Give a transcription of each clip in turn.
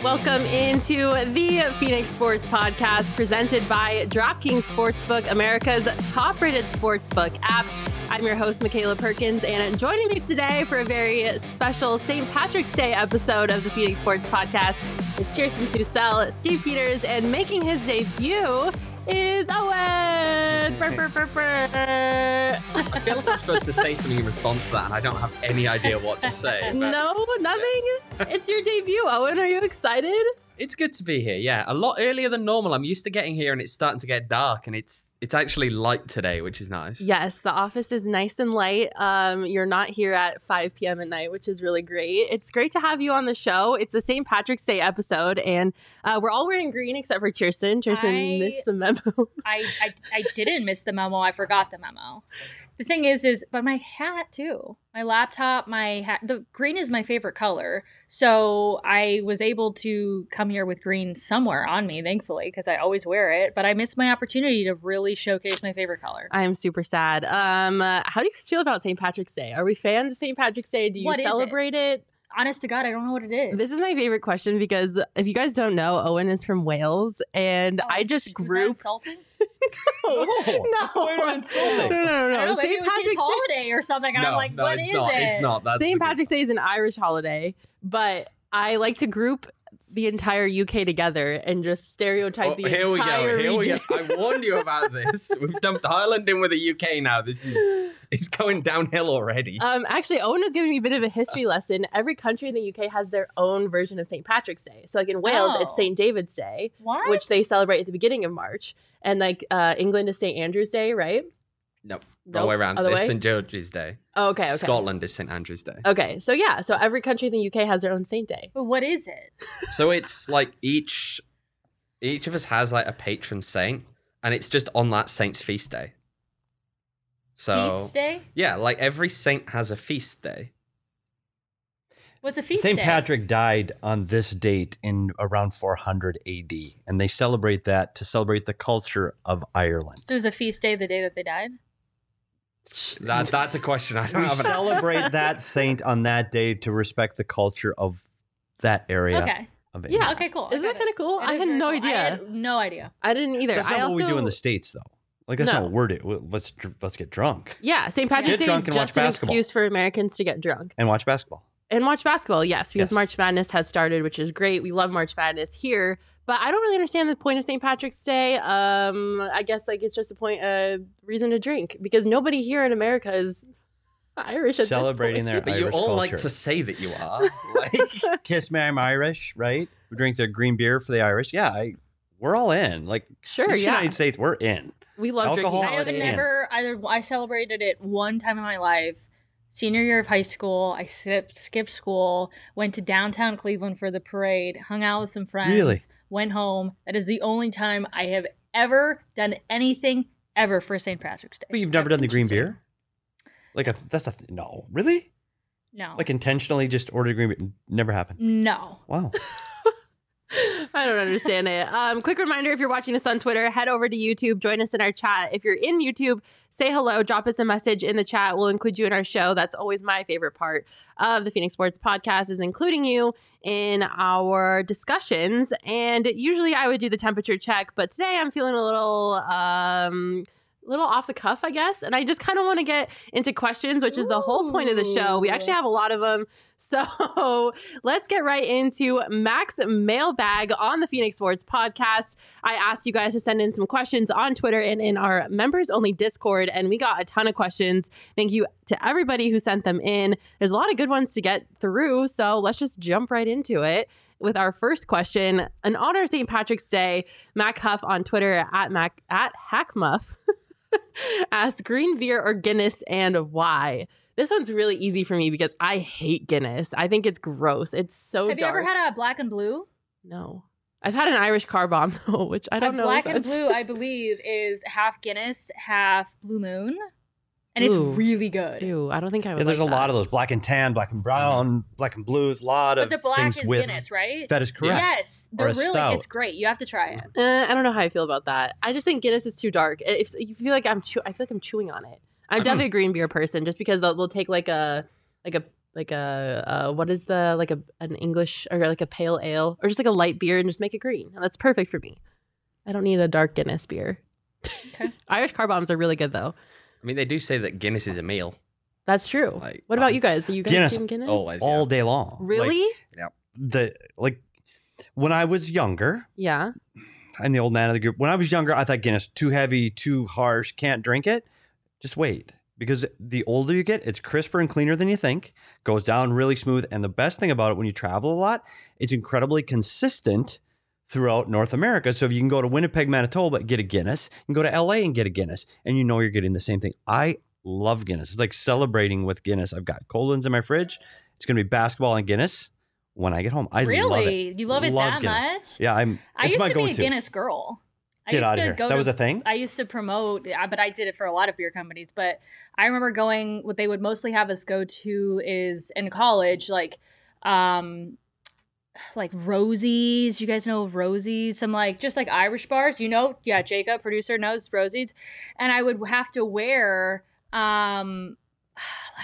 Welcome into the Phoenix Sports Podcast, presented by DraftKings Sportsbook, America's top-rated sportsbook app. I'm your host, Michaela Perkins, and joining me today for a very special St. Patrick's Day episode of the Phoenix Sports Podcast is Chierstin Susel, Steve Peters, and making his debut is Owen! I feel like I'm supposed to say something in response to that, and I don't have any idea what to say. But... No, nothing. It's your debut, Owen. Are you excited? It's good to be here, yeah. A lot earlier than normal. I'm used to getting here, and it's starting to get dark, and it's actually light today, which is nice. Yes, the office is nice and light. You're not here at 5 p.m. at night, which is really great. It's great to have you on the show. It's a St. Patrick's Day episode, and we're all wearing green except for Chierstin. Chierstin missed the memo. I didn't miss the memo. I forgot the memo. The thing is, but my hat too, my laptop, my hat, the green is my favorite color. So I was able to come here with green somewhere on me, thankfully, because I always wear it. But I missed my opportunity to really showcase my favorite color. I am super sad. How do you guys feel about St. Patrick's Day? Are we fans of St. Patrick's Day? Do you celebrate it? Honest to God, I don't know what it is. This is my favorite question because if you guys don't know, Owen is from Wales, and I just grew. No. We're insulting. No. St. Patrick's holiday or something. And no, I'm like, no, what is not. It? It's not. St. Patrick's Day is an Irish holiday, but I like to group the entire UK together and just stereotype the entire region. Here we go. I warned you about this. We've dumped Ireland in with the UK now. It's going downhill already. Actually, Owen was giving me a bit of a history lesson. Every country in the UK has their own version of St. Patrick's Day. So like in Wales, it's St. David's Day, which they celebrate at the beginning of March. And like England is St. Andrew's Day, right? Nope. Wrong way around. It's St. George's Day. Oh, okay. Scotland is St. Andrew's Day. Okay. So yeah, so every country in the UK has their own Saint Day. But what is it? So it's like each of us has like a patron saint, and it's just on that saint's feast day. So feast day? Yeah, like every saint has a feast day. What's a feast day? St. Patrick died on this date in around 400 AD, and they celebrate that to celebrate the culture of Ireland. So it was a feast day the day that they died? That's a question I don't have. We celebrate that saint on that day to respect the culture of that area. Okay. Of England. Yeah. Okay. Cool. Isn't that kind of cool? I had no idea. I had no idea. I didn't either. That's not what we do in the States, though. Like that's not word it. Let's get drunk. Yeah. St. Patrick's Day is just an excuse for Americans to get drunk and watch basketball. Yes, because March Madness has started, which is great. We love March Madness here. But I don't really understand the point of St. Patrick's Day. I guess like it's just a reason to drink because nobody here in America is Irish at celebrating this point. Their Irish culture. But you all like to say that you are. Like kiss me, I'm Irish, right? We drink their green beer for the Irish. Yeah, we're all in. Like sure, yeah. United States, we're in. We love alcohol drinking. I celebrated it one time in my life. Senior year of high school, I skipped school, went to downtown Cleveland for the parade, hung out with some friends, went home. That is the only time I have ever done anything ever for St. Patrick's Day. But you've never done the green beer? Like no, really? No. Like intentionally just ordered green beer? Never happened? No. Wow. I don't understand it. Quick reminder, if you're watching this on Twitter, head over to YouTube. Join us in our chat. If you're in YouTube, say hello. Drop us a message in the chat. We'll include you in our show. That's always my favorite part of the Phoenix Sports Podcast, is including you in our discussions. And usually I would do the temperature check, but today I'm feeling a little off the cuff, I guess. And I just kind of want to get into questions, which is the whole point of the show. We actually have a lot of them. So let's get right into Max Mailbag on the Phoenix Sports Podcast. I asked you guys to send in some questions on Twitter and in our members only Discord, and we got a ton of questions. Thank you to everybody who sent them in. There's a lot of good ones to get through. So let's just jump right into it with our first question. In honor of St. Patrick's Day, Mac Huff on Twitter at Hackmuff ask green beer or Guinness and why. This one's really easy for me because I hate Guinness. I think it's gross. It's so Have dark. You ever had a black and blue? No. I've had an Irish car bomb though, which I don't know. Black and blue, I believe, is half Guinness, half Blue Moon. And it's really good. Ew, I don't think I would. Yeah, there's like a lot of those. Black and tan, black and brown, black and blues, a lot of things. But the black is Guinness, right? That is correct. Yes. They're really, stout. It's great. You have to try it. I don't know how I feel about that. I just think Guinness is too dark. I feel like I'm chewing on it. I'm definitely a green beer person, just because they'll take an English or like a pale ale or just like a light beer and just make it green. And that's perfect for me. I don't need a dark Guinness beer. Okay. Irish car bombs are really good though. I mean, they do say that Guinness is a meal. That's true. Like, what about you guys? Are you guys doing Guinness? Always, all day long. Really? Like, yeah. When I was younger. Yeah. I'm the old man of the group. When I was younger, I thought Guinness too heavy, too harsh, can't drink it. Just wait, because the older you get, it's crisper and cleaner than you think, goes down really smooth. And the best thing about it, when you travel a lot, it's incredibly consistent throughout North America. So if you can go to Winnipeg, Manitoba, get a Guinness, and go to LA and get a Guinness, and you know you're getting the same thing. I love Guinness. It's like celebrating with Guinness. I've got cold ones in my fridge. It's going to be basketball and Guinness when I get home. I love it. Really? You love it that Guinness. Much? Yeah, I used to be a Guinness girl. Get out of here. That was a thing? I used to promote, but I did it for a lot of beer companies. But I remember going, what they would mostly have us go to is in college, like Rosie's. You guys know Rosie's? Some just Irish bars, yeah, Jacob, producer, knows Rosie's. And I would have to wear, I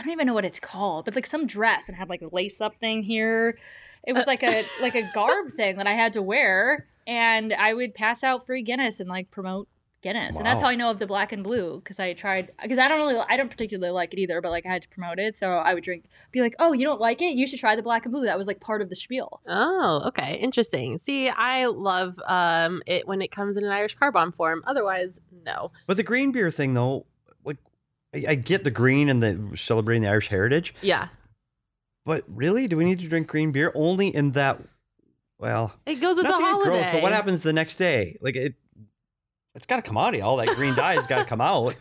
don't even know what it's called, but like some dress and had like a lace up thing here. It was like a garb thing that I had to wear. And I would pass out free Guinness and promote Guinness. Wow. And that's how I know of the black and blue, because I don't particularly like it either, but I had to promote it. So I would be like, oh, you don't like it? You should try the black and blue. That was part of the spiel. Oh, okay. Interesting. See, I love it when it comes in an Irish car bomb form. Otherwise, no. But the green beer thing though, I get the green and the celebrating the Irish heritage. Yeah. But really, do we need to drink green beer only in that? Well, it goes with the holiday. Gross, but what happens the next day? It's got to come out of you. All that green dye has got to come out.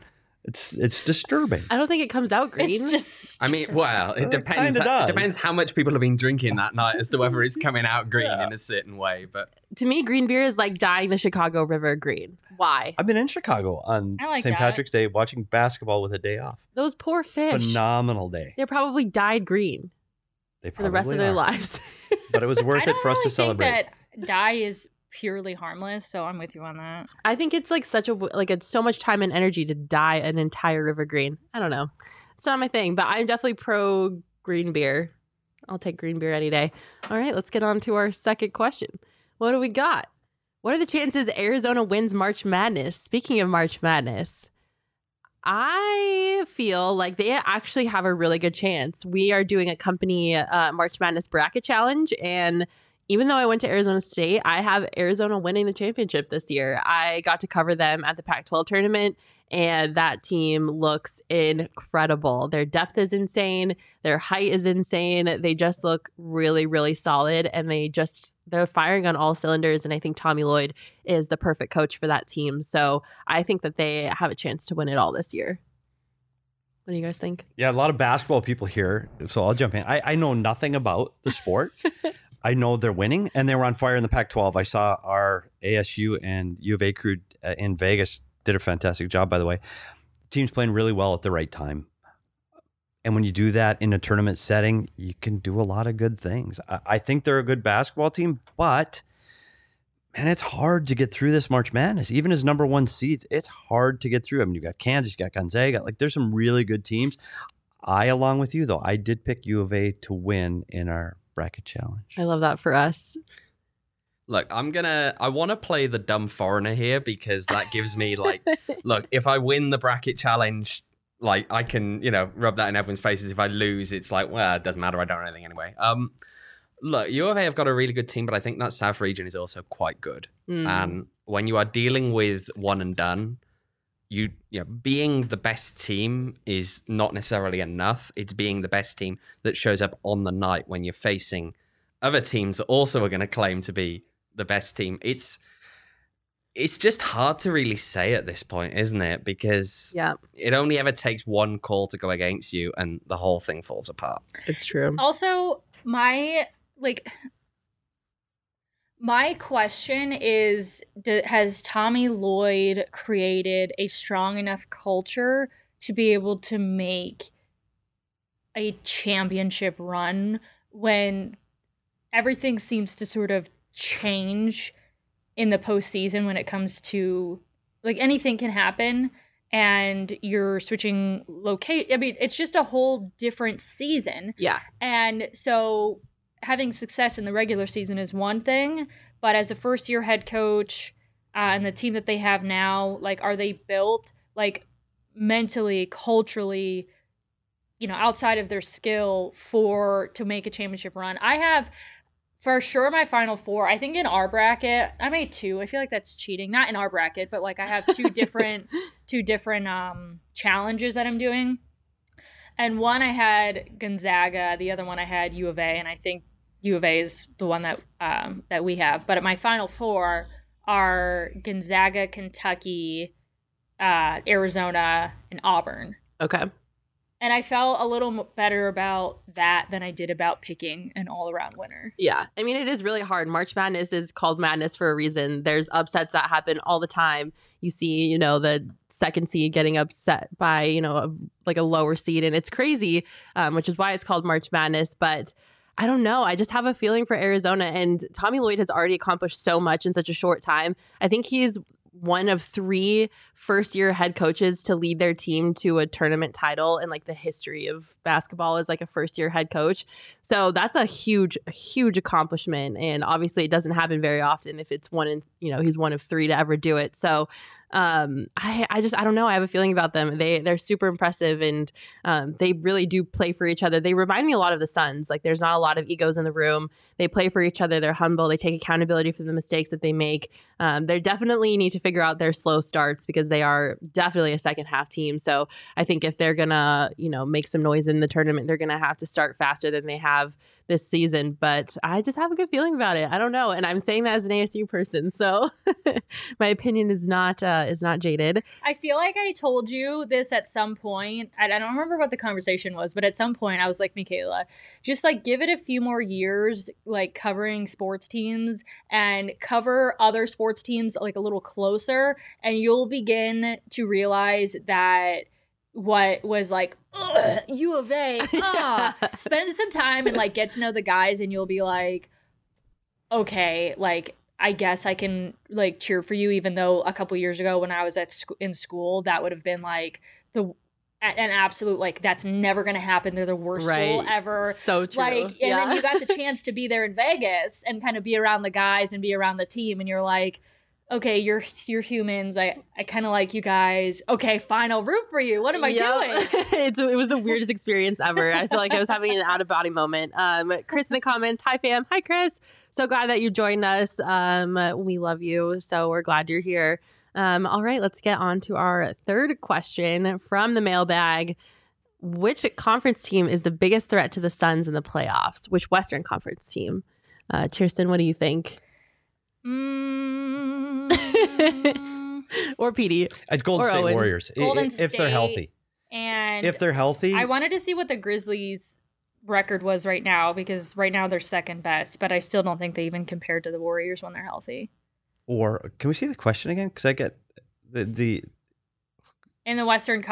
It's disturbing. I don't think it comes out green. It's just. I mean, well, it depends. It depends how much people have been drinking that night as to whether it's coming out green in a certain way. But to me, green beer is like dyeing the Chicago River green. Why? I've been in Chicago on St. Patrick's Day watching basketball with a day off. Those poor fish. Phenomenal day. They're probably dyed green. They probably for the rest of their lives. But it was worth it for us to celebrate. I think that dye is purely harmless, so I'm with you on that. I think it's it's so much time and energy to dye an entire river green. I don't know. It's not my thing, but I'm definitely pro green beer. I'll take green beer any day. All right, let's get on to our second question. What do we got? What are the chances Arizona wins March Madness? Speaking of March Madness, I feel like they actually have a really good chance. We are doing a company March Madness bracket challenge. And even though I went to Arizona State, I have Arizona winning the championship this year. I got to cover them at the Pac-12 tournament, and that team looks incredible. Their depth is insane. Their height is insane. They just look really, really solid. And they're firing on all cylinders. And I think Tommy Lloyd is the perfect coach for that team. So I think that they have a chance to win it all this year. What do you guys think? Yeah, a lot of basketball people here. So I'll jump in. I know nothing about the sport. I know they're winning, and they were on fire in the Pac-12. I saw our ASU and U of A crew in Vegas did a fantastic job, by the way. The team's playing really well at the right time. And when you do that in a tournament setting, you can do a lot of good things. I think they're a good basketball team, but man, it's hard to get through this March Madness. Even as number one seeds, it's hard to get through. I mean, you've got Kansas, you've got Gonzaga. Like, there's some really good teams. I, along with you, though, I did pick U of A to win in our bracket challenge. I love that for us. Look, I want to play the dumb foreigner here because that gives me like, look, if I win the bracket challenge, like I can, you know, rub that in everyone's faces. If I lose, it's like, well, it doesn't matter. I don't know anything anyway. Look, U of A have got a really good team, but I think that South region is also quite good. Mm. And when you are dealing with one and done, you know, being the best team is not necessarily enough. It's being the best team that shows up on the night when you're facing other teams that also are going to claim to be the best team. It's just hard to really say at this point, isn't it? Because it only ever takes one call to go against you and the whole thing falls apart. It's true. Also, my question is, has Tommy Lloyd created a strong enough culture to be able to make a championship run when everything seems to sort of change in the postseason when it comes to, like, anything can happen and you're switching location. I mean, it's just a whole different season. Yeah. And so having success in the regular season is one thing, but as a first-year head coach and the team that they have now, like, are they built, like, mentally, culturally, you know, outside of their skill to make a championship run? I have, for sure, my Final Four. I think in our bracket, I made two. I feel like that's cheating. Not in our bracket, but, like, I have two different challenges that I'm doing. And one I had Gonzaga, the other one I had U of A, and I think U of A is the one that that we have. But my Final Four are Gonzaga, Kentucky, Arizona, and Auburn. Okay. And I felt a little better about that than I did about picking an all-around winner. Yeah. I mean, it is really hard. March Madness is called madness for a reason. There's upsets that happen all the time. You see, you know, the second seed getting upset by, you know, like a lower seed. And it's crazy, which is why it's called March Madness. But I don't know. I just have a feeling for Arizona. And Tommy Lloyd has already accomplished so much in such a short time. I think he's one of three first-year head coaches to lead their team to a tournament title in, like, the history of basketball as, like, a first-year head coach. So that's a huge accomplishment, and obviously it doesn't happen very often if it's one in, you know, he's one of three to ever do it. So I don't know. I have a feeling about them. They're super impressive, and they really do play for each other. They remind me a lot of the Suns. Like, there's not a lot of egos in the room. They play for each other. They're humble. They take accountability for the mistakes that they make. They definitely need to figure out their slow starts because they are definitely a second half team. So I think if they're going to, you know, make some noise in the tournament, they're going to have to start faster than they have this season. But I just have a good feeling about it. I don't know. And I'm saying that as an ASU person. So my opinion is not jaded. I feel like I told you this at some point. I don't remember what the conversation was, but at some point I was like, Michaela, just, like, give it a few more years, like, covering sports teams and cover other sports teams, like, a little closer. And you'll begin to realize that what was like, U of A, spend some time and, like, get to know the guys, and you'll be like, okay, like, I guess I can, like, cheer for you, even though a couple years ago when I was in school, that would have been like an absolute, like, that's never going to happen. They're the worst school ever. So true. Like, and then you got the chance to be there in Vegas and kind of be around the guys and be around the team, and you're like, okay, you're humans. I kind of like you guys. Okay, fine, I'll root for you. What am I doing? It was the weirdest experience ever. I feel like I was having an out-of-body moment. Chris in the comments, hi fam. Hi Chris. So glad that you joined us. We love you. So we're glad you're here. All right, let's get on to our third question from the mailbag. Which conference team is the biggest threat to the Suns in the playoffs? Which Western Conference team? Chierstin, what do you think? Or PD. At Golden State Owen. Warriors. Golden State, if they're healthy. And if they're healthy. I wanted to see what the Grizzlies record was right now, because right now they're second best, but I still don't think they even compared to the Warriors when they're healthy. Or can we see the question again? Because I get the in the Western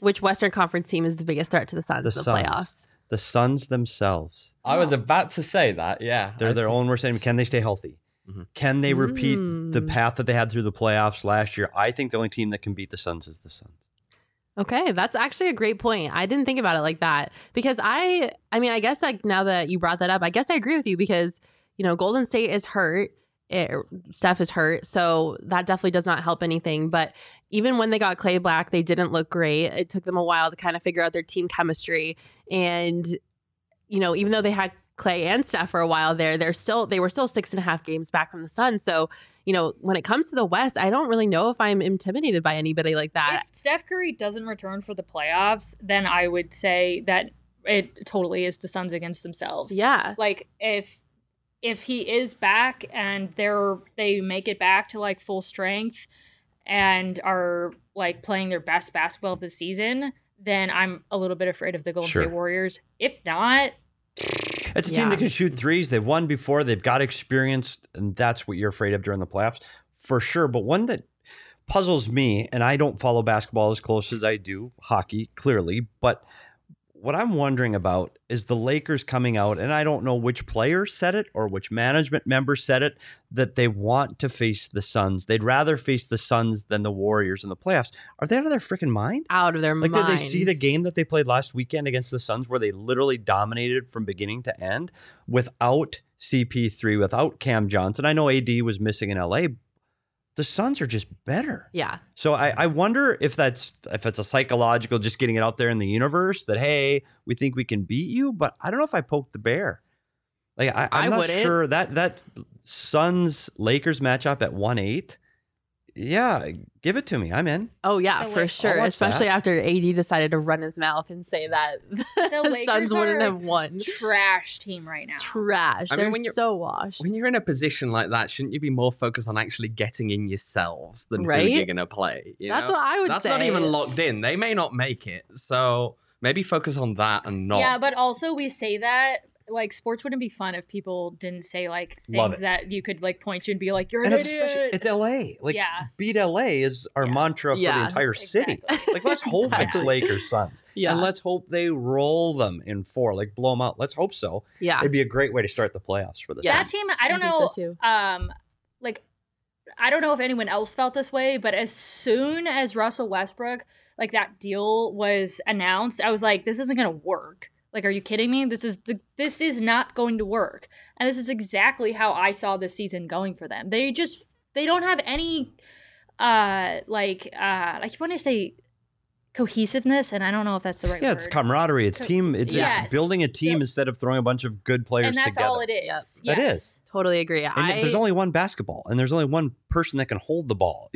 which Western Conference team is the biggest threat to the Suns in the playoffs? The Suns themselves. I was about to say that, yeah. They're their own worst enemy. Can they stay healthy? Mm-hmm. Can they repeat the path that they had through the playoffs last year? I think the only team that can beat the Suns is the Suns. Okay, that's actually a great point. I didn't think about it like that, because I mean, I guess like now that you brought that up, I guess I agree with you, because, you know, Golden State is hurt. Steph is hurt. So that definitely does not help anything. But even when they got Clay Black, they didn't look great. It took them a while to kind of figure out their team chemistry. And, you know, even though they had Clay and Steph for a while there, they were still 6.5 games back from the Suns. So, you know, when it comes to the West, I don't really know if I'm intimidated by anybody like that. If Steph Curry doesn't return for the playoffs, then I would say that it totally is the Suns against themselves. Yeah. Like if he is back and they make it back to like full strength and are like playing their best basketball of the season, then I'm a little bit afraid of the Golden State Warriors. If not, it's a team that can shoot threes. They've won before. They've got experience, and that's what you're afraid of during the playoffs, for sure. But one that puzzles me, and I don't follow basketball as close as I do hockey, clearly, but what I'm wondering about is the Lakers coming out, and I don't know which player said it or which management member said it, that they want to face the Suns. They'd rather face the Suns than the Warriors in the playoffs. Are they out of their freaking mind? Out of their mind. Like, did they see the game that they played last weekend against the Suns where they literally dominated from beginning to end without CP3, without Cam Johnson? I know AD was missing in LA. The Suns are just better. Yeah. So I wonder if it's a psychological, just getting it out there in the universe that, hey, we think we can beat you, but I don't know if I poked the bear. Like I'm not sure that Suns Lakers matchup at 1-8. Yeah, give it to me. I'm in. Oh yeah, for sure. Especially after AD decided to run his mouth and say that the Suns wouldn't have won. Trash team right now. Trash. I mean, they're so washed. When you're in a position like that, shouldn't you be more focused on actually getting in yourselves than who you're gonna play? That's what I would say. That's not even locked in. They may not make it, so maybe focus on that and not. Yeah, but also we say that. Like, sports wouldn't be fun if people didn't say, like, things that you could, like, point to and be like, you're an idiot. It's L.A. Like, beat L.A. is our mantra for the entire city. Like, let's hope it's Lakers Suns. Yeah. And let's hope they roll them in 4. Like, blow them out. Let's hope so. Yeah. It'd be a great way to start the playoffs for the Suns. That team, I don't know. Like, I don't know if anyone else felt this way, but as soon as Russell Westbrook, like, that deal was announced, I was like, this isn't going to work. Like, are you kidding me? This is not going to work. And this is exactly how I saw this season going for them. They don't have any, I keep wanting to say cohesiveness, and I don't know if that's the right word. Yeah, it's camaraderie. It's team. It's building a team instead of throwing a bunch of good players together. And that's all it is. Yep. Yes. It is. Totally agree. And there's only one basketball, and there's only one person that can hold the ball.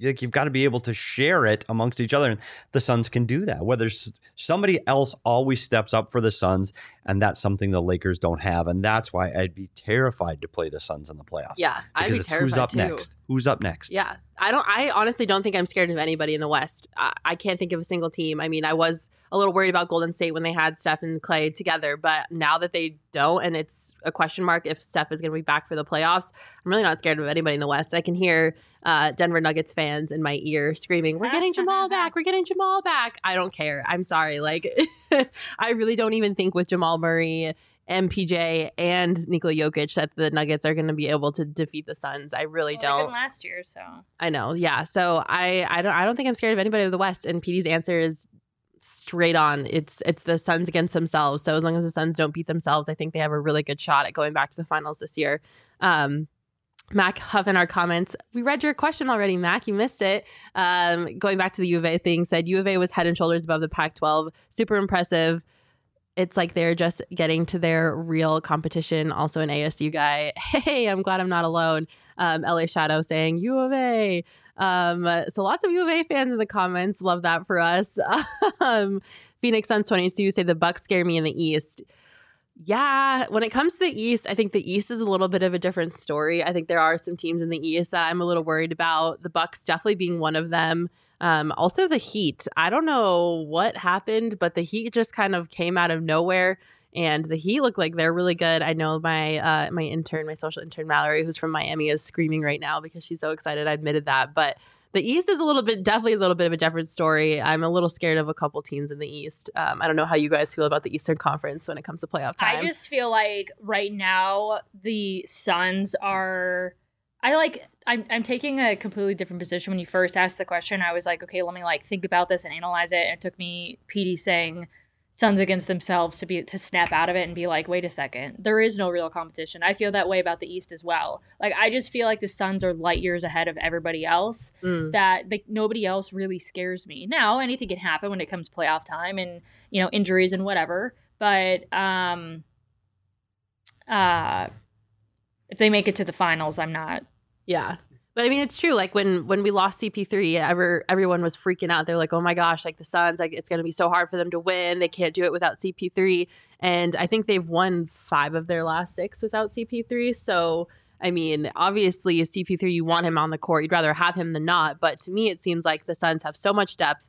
Like, you've got to be able to share it amongst each other, and the Suns can do that. Whether somebody else always steps up for the Suns, and that's something the Lakers don't have, and that's why I'd be terrified to play the Suns in the playoffs. Yeah, I'd be terrified who's up too. Next? Who's up next? Yeah, I honestly don't think I'm scared of anybody in the West. I can't think of a single team. I mean, I was a little worried about Golden State when they had Steph and Clay together, but now that they don't, and it's a question mark if Steph is going to be back for the playoffs, I'm really not scared of anybody in the West. I can hear Denver Nuggets fans in my ear screaming, we're getting Jamal back, we're getting Jamal back. I don't care. I'm sorry. Like, I really don't even think with Jamal Murray, MPJ, and Nikola Jokic that the Nuggets are going to be able to defeat the Suns. I really don't. They didn't last year, so. I know. Yeah. So I don't think I'm scared of anybody in the West. And PD's answer is straight on. It's the Suns against themselves. So as long as the Suns don't beat themselves, I think they have a really good shot at going back to the finals this year. Mac Huff in our comments, we read your question already, Mac. You missed it. Going back to the U of A thing, said U of A was head and shoulders above the Pac-12. Super impressive. It's like they're just getting to their real competition. Also an ASU guy. Hey, I'm glad I'm not alone. LA Shadow saying U of A. So lots of U of A fans in the comments. Love that for us. Phoenix Suns 22 say the Bucks scare me in the East. Yeah, when it comes to the East, I think the East is a little bit of a different story. I think there are some teams in the East that I'm a little worried about. The Bucks definitely being one of them. Also the Heat. I don't know what happened, but the Heat just kind of came out of nowhere, and the Heat look like they're really good. I know my social intern Mallory, who's from Miami, is screaming right now because she's so excited. I admitted that, but The East is definitely a little bit of a different story. I'm a little scared of a couple teams in the East. I don't know how you guys feel about the Eastern Conference when it comes to playoff time. I just feel like right now the Suns are... I'm taking a completely different position. When you first asked the question, I was like, okay, let me think about this and analyze it. And it took me PD saying Suns against themselves to snap out of it and be like, wait a second, there is no real competition. I feel that way about the East as well. I just feel like the Suns are light years ahead of everybody else. That nobody else really scares me. Now anything can happen when it comes to playoff time and injuries and whatever. But if they make it to the finals, I'm not. Yeah. But I mean, it's true. When we lost CP3, everyone was freaking out. They're like, oh my gosh, the Suns, it's going to be so hard for them to win. They can't do it without CP3. And I think they've won 5 of their last 6 without CP3. So, I mean, obviously, CP3, you want him on the court. You'd rather have him than not. But to me, it seems like the Suns have so much depth.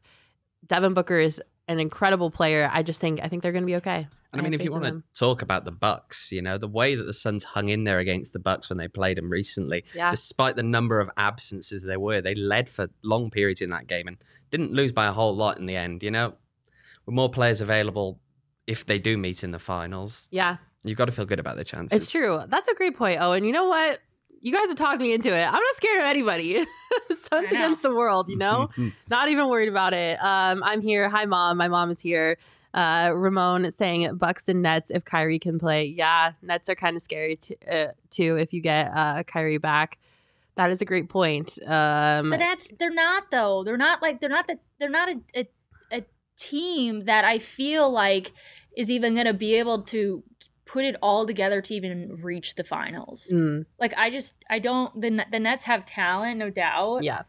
Devin Booker is an incredible player. I think they're going to be okay. And I mean, if you want to talk about the Bucks, the way that the Suns hung in there against the Bucks when they played them recently, despite the number of absences there were, they led for long periods in that game and didn't lose by a whole lot in the end. With more players available, if they do meet in the finals, you've got to feel good about their chances. It's true. That's a great point, Owen. You know what? You guys have talked me into it. I'm not scared of anybody. Suns against the world, Not even worried about it. I'm here. Hi, Mom. My mom is here. Ramon saying Bucks and Nets if Kyrie can play. Yeah, Nets are kind of scary too if you get Kyrie back. That is a great point. But they're not though. They're not a team that I feel like is even going to be able to put it all together to even reach the finals. The Nets have talent, no doubt. Yeah.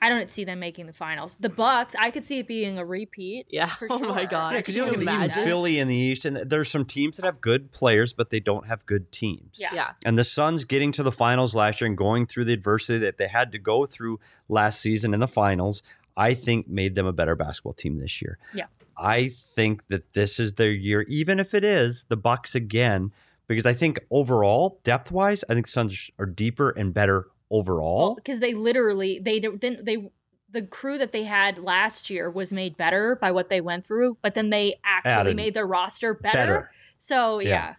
I don't see them making the finals. The Bucks, I could see it being a repeat. Yeah. For sure. Oh my God. Yeah, because you look at even Philly in the East, and there's some teams that have good players, but they don't have good teams. Yeah. And the Suns getting to the finals last year and going through the adversity that they had to go through last season in the finals, I think made them a better basketball team this year. Yeah. I think that this is their year, even if it is the Bucks again, because I think overall, depth-wise, I think Suns are deeper and better overall, because the crew that they had last year was made better by what they went through, but then they actually made their roster better. So yeah.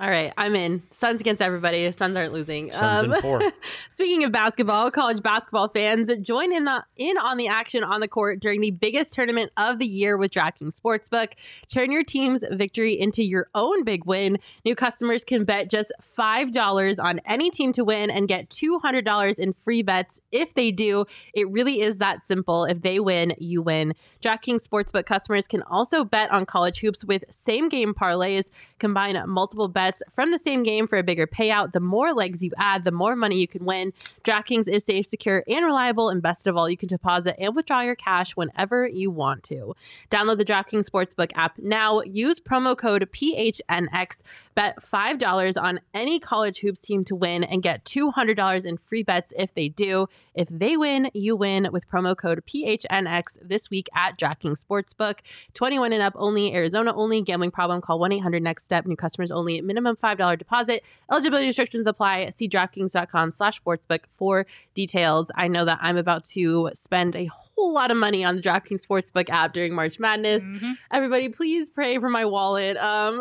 All right, I'm in. Suns against everybody. Suns aren't losing. Suns in 4. Speaking of basketball, college basketball fans, join in on the action on the court during the biggest tournament of the year with DraftKings Sportsbook. Turn your team's victory into your own big win. New customers can bet just $5 on any team to win and get $200 in free bets if they do. It really is that simple. If they win, you win. DraftKings Sportsbook customers can also bet on college hoops with same-game parlays. Combine multiple bets from the same game for a bigger payout. The more legs you add, the more money you can win. DraftKings is safe, secure, and reliable. And best of all, you can deposit and withdraw your cash whenever you want to. Download the DraftKings Sportsbook app now. Use promo code PHNX. Bet $5 on any college hoops team to win and get $200 in free bets if they do. If they win, you win with promo code PHNX this week at DraftKings Sportsbook. 21 and up only. Arizona only. Gambling problem? Call 1-800-NEXT-STEP. New customers only. Minimum $5 deposit. Eligibility restrictions apply. See DraftKings.com/sportsbook for details. I know that I'm about to spend a whole lot of money on the DraftKings Sportsbook app during March Madness. Mm-hmm. Everybody, please pray for my wallet. I'm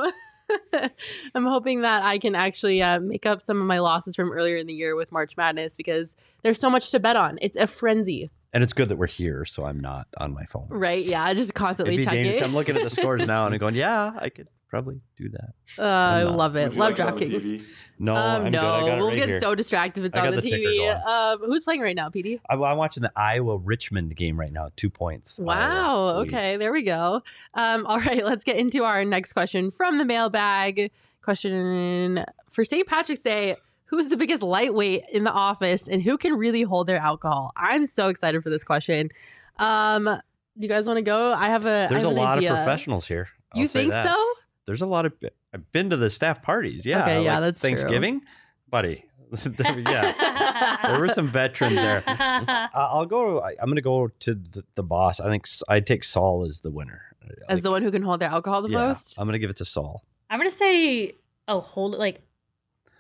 hoping that I can actually make up some of my losses from earlier in the year with March Madness, because there's so much to bet on. It's a frenzy. And it's good that we're here, so I'm not on my phone. Right, yeah, just constantly checking. I'm looking at the scores now and I'm going, yeah, I could probably do that. I love it. Love DraftKings. No, I'm no. Good. I got it. We'll right get here. So distracted if it's on the TV. Who's playing right now, PD? I'm watching the Iowa-Richmond game right now. 2 points. Wow. Iowa, okay, there we go. All right, let's get into our next question from the mailbag. Question for St. Patrick's Day. Who's the biggest lightweight in the office and who can really hold their alcohol? I'm so excited for this question. Do you guys want to go? There's a lot of professionals here. You think so? There's a lot of... I've been to the staff parties. Yeah. Okay, yeah, that's Thanksgiving, true. Buddy. Yeah. There were some veterans there. I'm going to go to the boss. I think I'd take Saul as the winner. As the one who can hold their alcohol the most? I'm going to give it to Saul. I'm going to say, hold it like...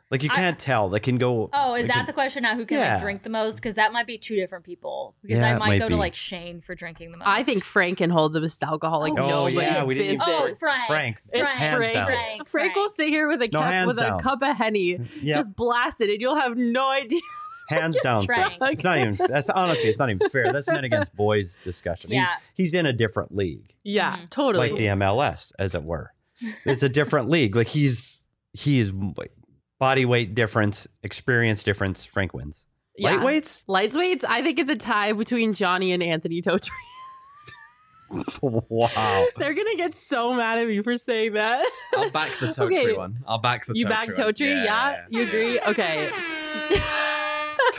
Like, you can't tell. They can go. Oh, is that the question now? Who can like, drink the most? Because that might be two different people. Because I might go to like Shane for drinking the most. I think Frank can hold the most alcoholic. Frank. It's Frank. Frank will sit here with a cup of Henny, just blast it, and you'll have no idea. Hands down, Frank. It's not even. That's honestly, it's not even fair. That's men against boys discussion. Yeah. He's in a different league. Yeah, totally. Like the MLS, as it were. It's a different league. Like he's. Body weight difference, experience difference, Frank wins. Yeah. Lightweights, I think it's a tie between Johnny and Anthony Totri. Wow. They're going to get so mad at me for saying that. I'll back the Totri one. I'll back the Totri. You back Totri? Yeah. You agree? Okay.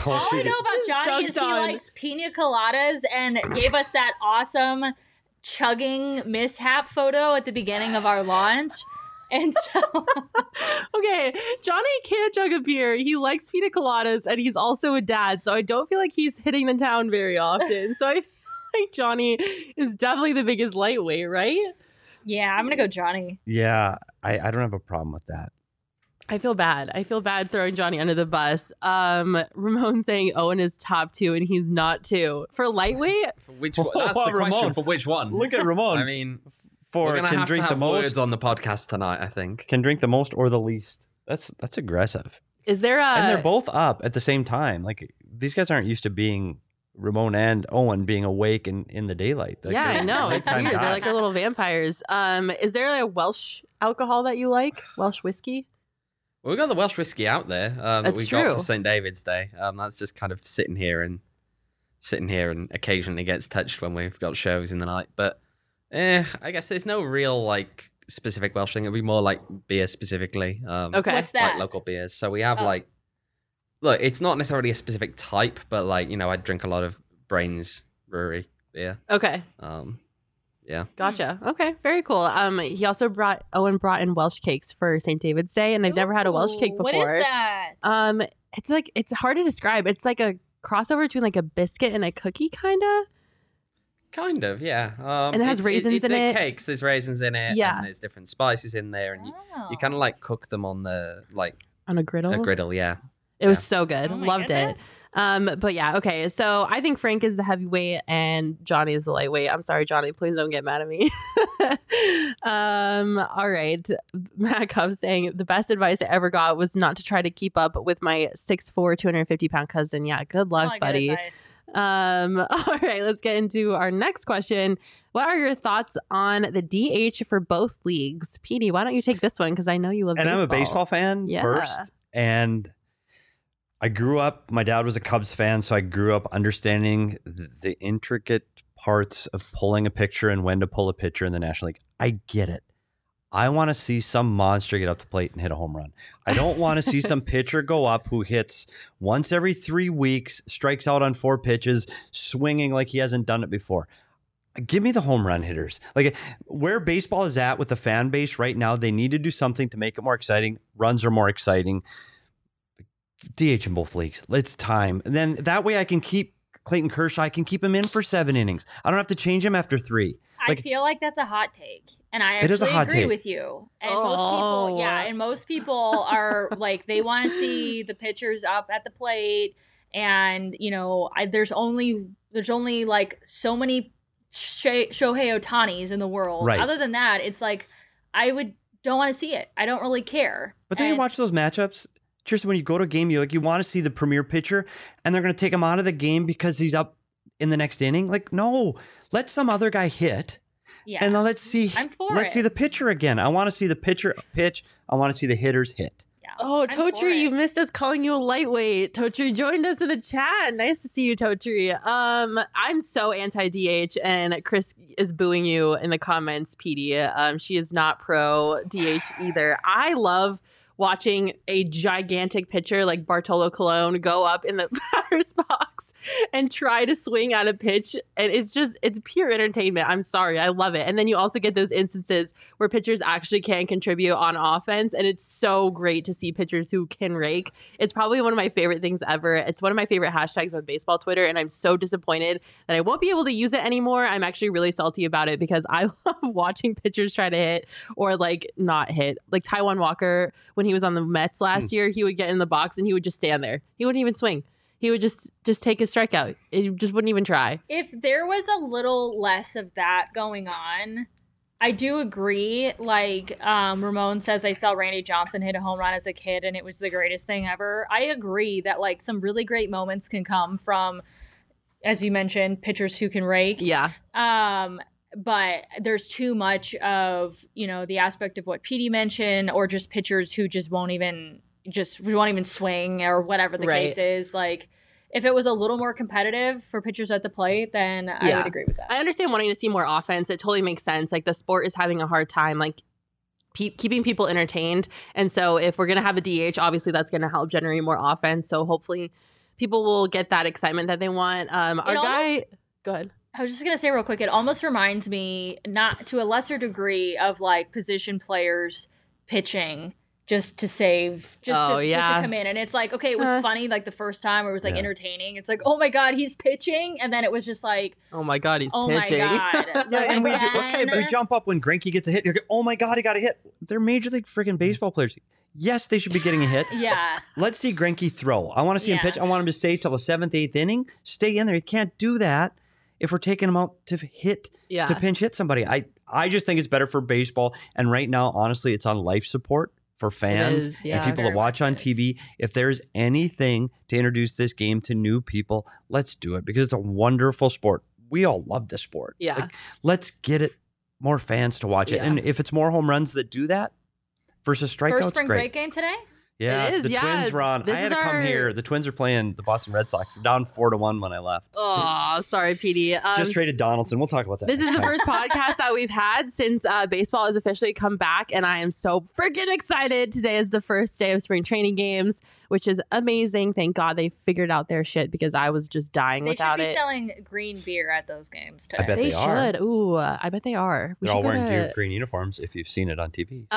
All I know about Johnny is he likes pina coladas and gave us that awesome chugging mishap photo at the beginning of our launch. And so, okay, Johnny can't chug a beer. He likes pina coladas, and he's also a dad. So I don't feel like he's hitting the town very often. So I feel like Johnny is definitely the biggest lightweight, right? Yeah, I'm gonna go Johnny. Yeah, I don't have a problem with that. I feel bad throwing Johnny under the bus. Ramon saying Owen is top two and he's not two for lightweight. For which one? That's the question. Ramon. For which one? Look at Ramon. I mean. We're gonna have to have words on the podcast tonight, I think. Can drink the most or the least. That's aggressive. Is there and they're both up at the same time. Like, these guys aren't used to being Ramon and Owen being awake and in the daylight. Like, yeah, I know. It's weird. They're like little vampires. Is there a Welsh alcohol that you like? Welsh whiskey? Well, we got the Welsh whiskey out there that we got for St. David's Day. That's just kind of sitting here and occasionally gets touched when we've got shows in the night. But I guess there's no real like specific Welsh thing. It'd be more like beer specifically. Okay, what's that? Like local beers. So we have look, it's not necessarily a specific type, but like, you know, I drink a lot of Brains Brewery beer. Okay. Yeah. Gotcha. Okay. Very cool. He also brought in Welsh cakes for St. David's Day, and I've never had a Welsh cake before. What is that? It's like, it's hard to describe. It's like a crossover between like a biscuit and a cookie, kind of. Kind of, yeah. And it has raisins in it. Cakes, there's raisins in it. Yeah. And there's different spices in there. And you kind of like cook them on the, like... On a griddle? A griddle, yeah. It was so good. Loved it. But yeah, okay. So I think Frank is the heavyweight and Johnny is the lightweight. I'm sorry, Johnny. Please don't get mad at me. All right. Matt Cuff saying, the best advice I ever got was not to try to keep up with my 6'4", 250-pound cousin. Yeah, good luck, buddy. Good advice. All right, let's get into our next question. What are your thoughts on the DH for both leagues? PD, why don't you take this one? Because I know you love baseball. And I'm a baseball fan first. And I grew up, my dad was a Cubs fan, so I grew up understanding the intricate parts of pulling a pitcher and when to pull a pitcher in the National League. I get it. I want to see some monster get up the plate and hit a home run. I don't want to see some pitcher go up who hits once every 3 weeks, strikes out on 4 pitches, swinging like he hasn't done it before. Give me the home run hitters. Like, where baseball is at with the fan base right now, they need to do something to make it more exciting. Runs are more exciting. DH in both leagues. It's time. And then that way I can keep Clayton Kershaw. I can keep him in for 7 innings. I don't have to change him after 3. Like, I feel like that's a hot take. And I actually agree with you. And most people are like, they want to see the pitchers up at the plate. And, you know, there's only like so many Shohei Otanis in the world. Right. Other than that, it's like, don't want to see it. I don't really care. But then you watch those matchups. Chierstin, when you go to a game, you want to see the premier pitcher and they're going to take him out of the game because he's up in the next inning. Like, no, let some other guy hit. Yeah. And let's see the pitcher again. I want to see the pitcher pitch. I want to see the hitters hit. Yeah. Oh, Totri, you missed us calling you a lightweight. Totri joined us in the chat. Nice to see you, Totri. I'm so anti-DH, and Chris is booing you in the comments, PD. She is not pro-DH either. I love watching a gigantic pitcher like Bartolo Colon go up in the batter's box and try to swing at a pitch. And it's pure entertainment. I'm sorry. I love it. And then you also get those instances where pitchers actually can contribute on offense. And it's so great to see pitchers who can rake. It's probably one of my favorite things ever. It's one of my favorite hashtags on baseball Twitter. And I'm so disappointed that I won't be able to use it anymore. I'm actually really salty about it because I love watching pitchers try to hit or like not hit. Like Taijuan Walker, when he was on the Mets last year, he would get in the box and he would just stand there. He wouldn't even swing. He would just take his strikeout. He just wouldn't even try. If there was a little less of that going on, I do agree. Like Ramon says, I saw Randy Johnson hit a home run as a kid and it was the greatest thing ever. I agree that like some really great moments can come from, as you mentioned, pitchers who can rake. Yeah. But there's too much of, you know, the aspect of what Petey mentioned, or just pitchers who just won't even swing or whatever the case is. Like, if it was a little more competitive for pitchers at the plate, then I would agree with that. I understand wanting to see more offense. It totally makes sense. Like, the sport is having a hard time, like, keeping people entertained. And so if we're going to have a DH, obviously that's going to help generate more offense. So hopefully people will get that excitement that they want. Go ahead. I was just going to say real quick, it almost reminds me, not to a lesser degree, of, like, position players pitching just to come in. And it's like, okay, it was funny, like, the first time where it was, like, entertaining. It's like, oh, my God, he's pitching. And then it was just like, oh, my God, he's pitching. Oh, my God. Yeah, and we jump up when Grinke gets a hit. You're like, oh, my God, he got a hit. They're Major League freaking baseball players. Yes, they should be getting a hit. Yeah. Let's see Grinke throw. I want to see him pitch. I want him to stay till the 7th, 8th inning. Stay in there. He can't do that if we're taking him out to hit, to pinch hit somebody. I just think it's better for baseball. And right now, honestly, it's on life support for fans and people that watch on TV. If there's anything to introduce this game to new people, let's do it, because it's a wonderful sport. We all love this sport. Yeah. Like, let's get it more fans to watch it. Yeah. And if it's more home runs that do that versus strikeouts, great. First spring break game today? Yeah, the Twins were on. I had to come here. The Twins are playing the Boston Red Sox. They're down 4-1 when I left. Oh, sorry, PD. Just traded Donaldson. We'll talk about that. This is the first podcast that we've had since baseball has officially come back, and I am so freaking excited. Today is the first day of spring training games, which is amazing. Thank God they figured out their shit, because I was just dying without it. They should be selling green beer at those games today. I bet they should. Ooh, I bet they are. They're all wearing green uniforms if you've seen it on TV.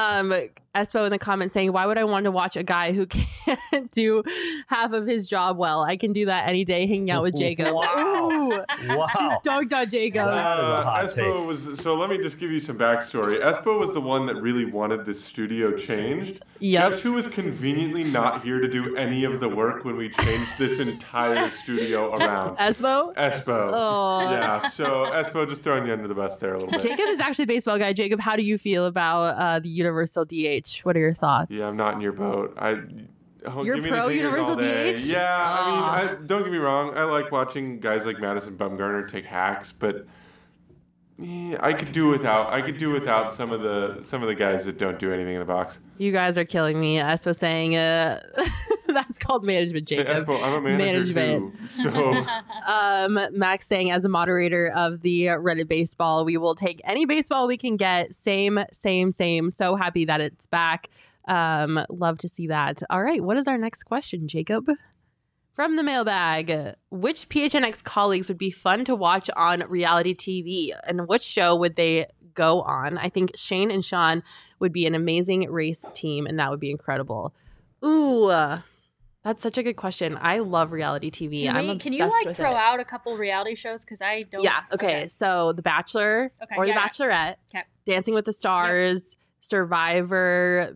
Espo in the comments saying, why would I want to watch a guy who can't do half of his job well? I can do that any day, hanging out with Jacob. Wow. Just dogged on Jacob. Espo so let me just give you some backstory. Espo was the one that really wanted this studio changed. Yep. Guess who was conveniently not here to do any of the work when we changed this entire studio around? Espo. Oh. Yeah, so Espo, just throwing you under the bus there a little bit. Jacob is actually a baseball guy. Jacob, how do you feel about the universal DH? What are your thoughts? Yeah, I'm not in your boat. You're pro universal DH? Yeah, I mean, don't get me wrong. I like watching guys like Madison Bumgarner take hacks, but I could do without some of the guys that don't do anything in the box. You guys are killing me. Espo saying that's called management, Jacob. Hey, Espo, I'm a manager too. So Max saying, as a moderator of the Reddit baseball, we will take any baseball we can get. Same. So happy that it's back. Love to see that. All right, what is our next question, Jacob? From the mailbag, which PHNX colleagues would be fun to watch on reality TV, and what show would they go on? I think Shane and Sean would be an amazing race team, and that would be incredible. Ooh, that's such a good question. I love reality TV. Can you like throw out a couple reality shows? Because I don't. Yeah. Okay. So The Bachelor The Bachelorette, Dancing with the Stars, Survivor.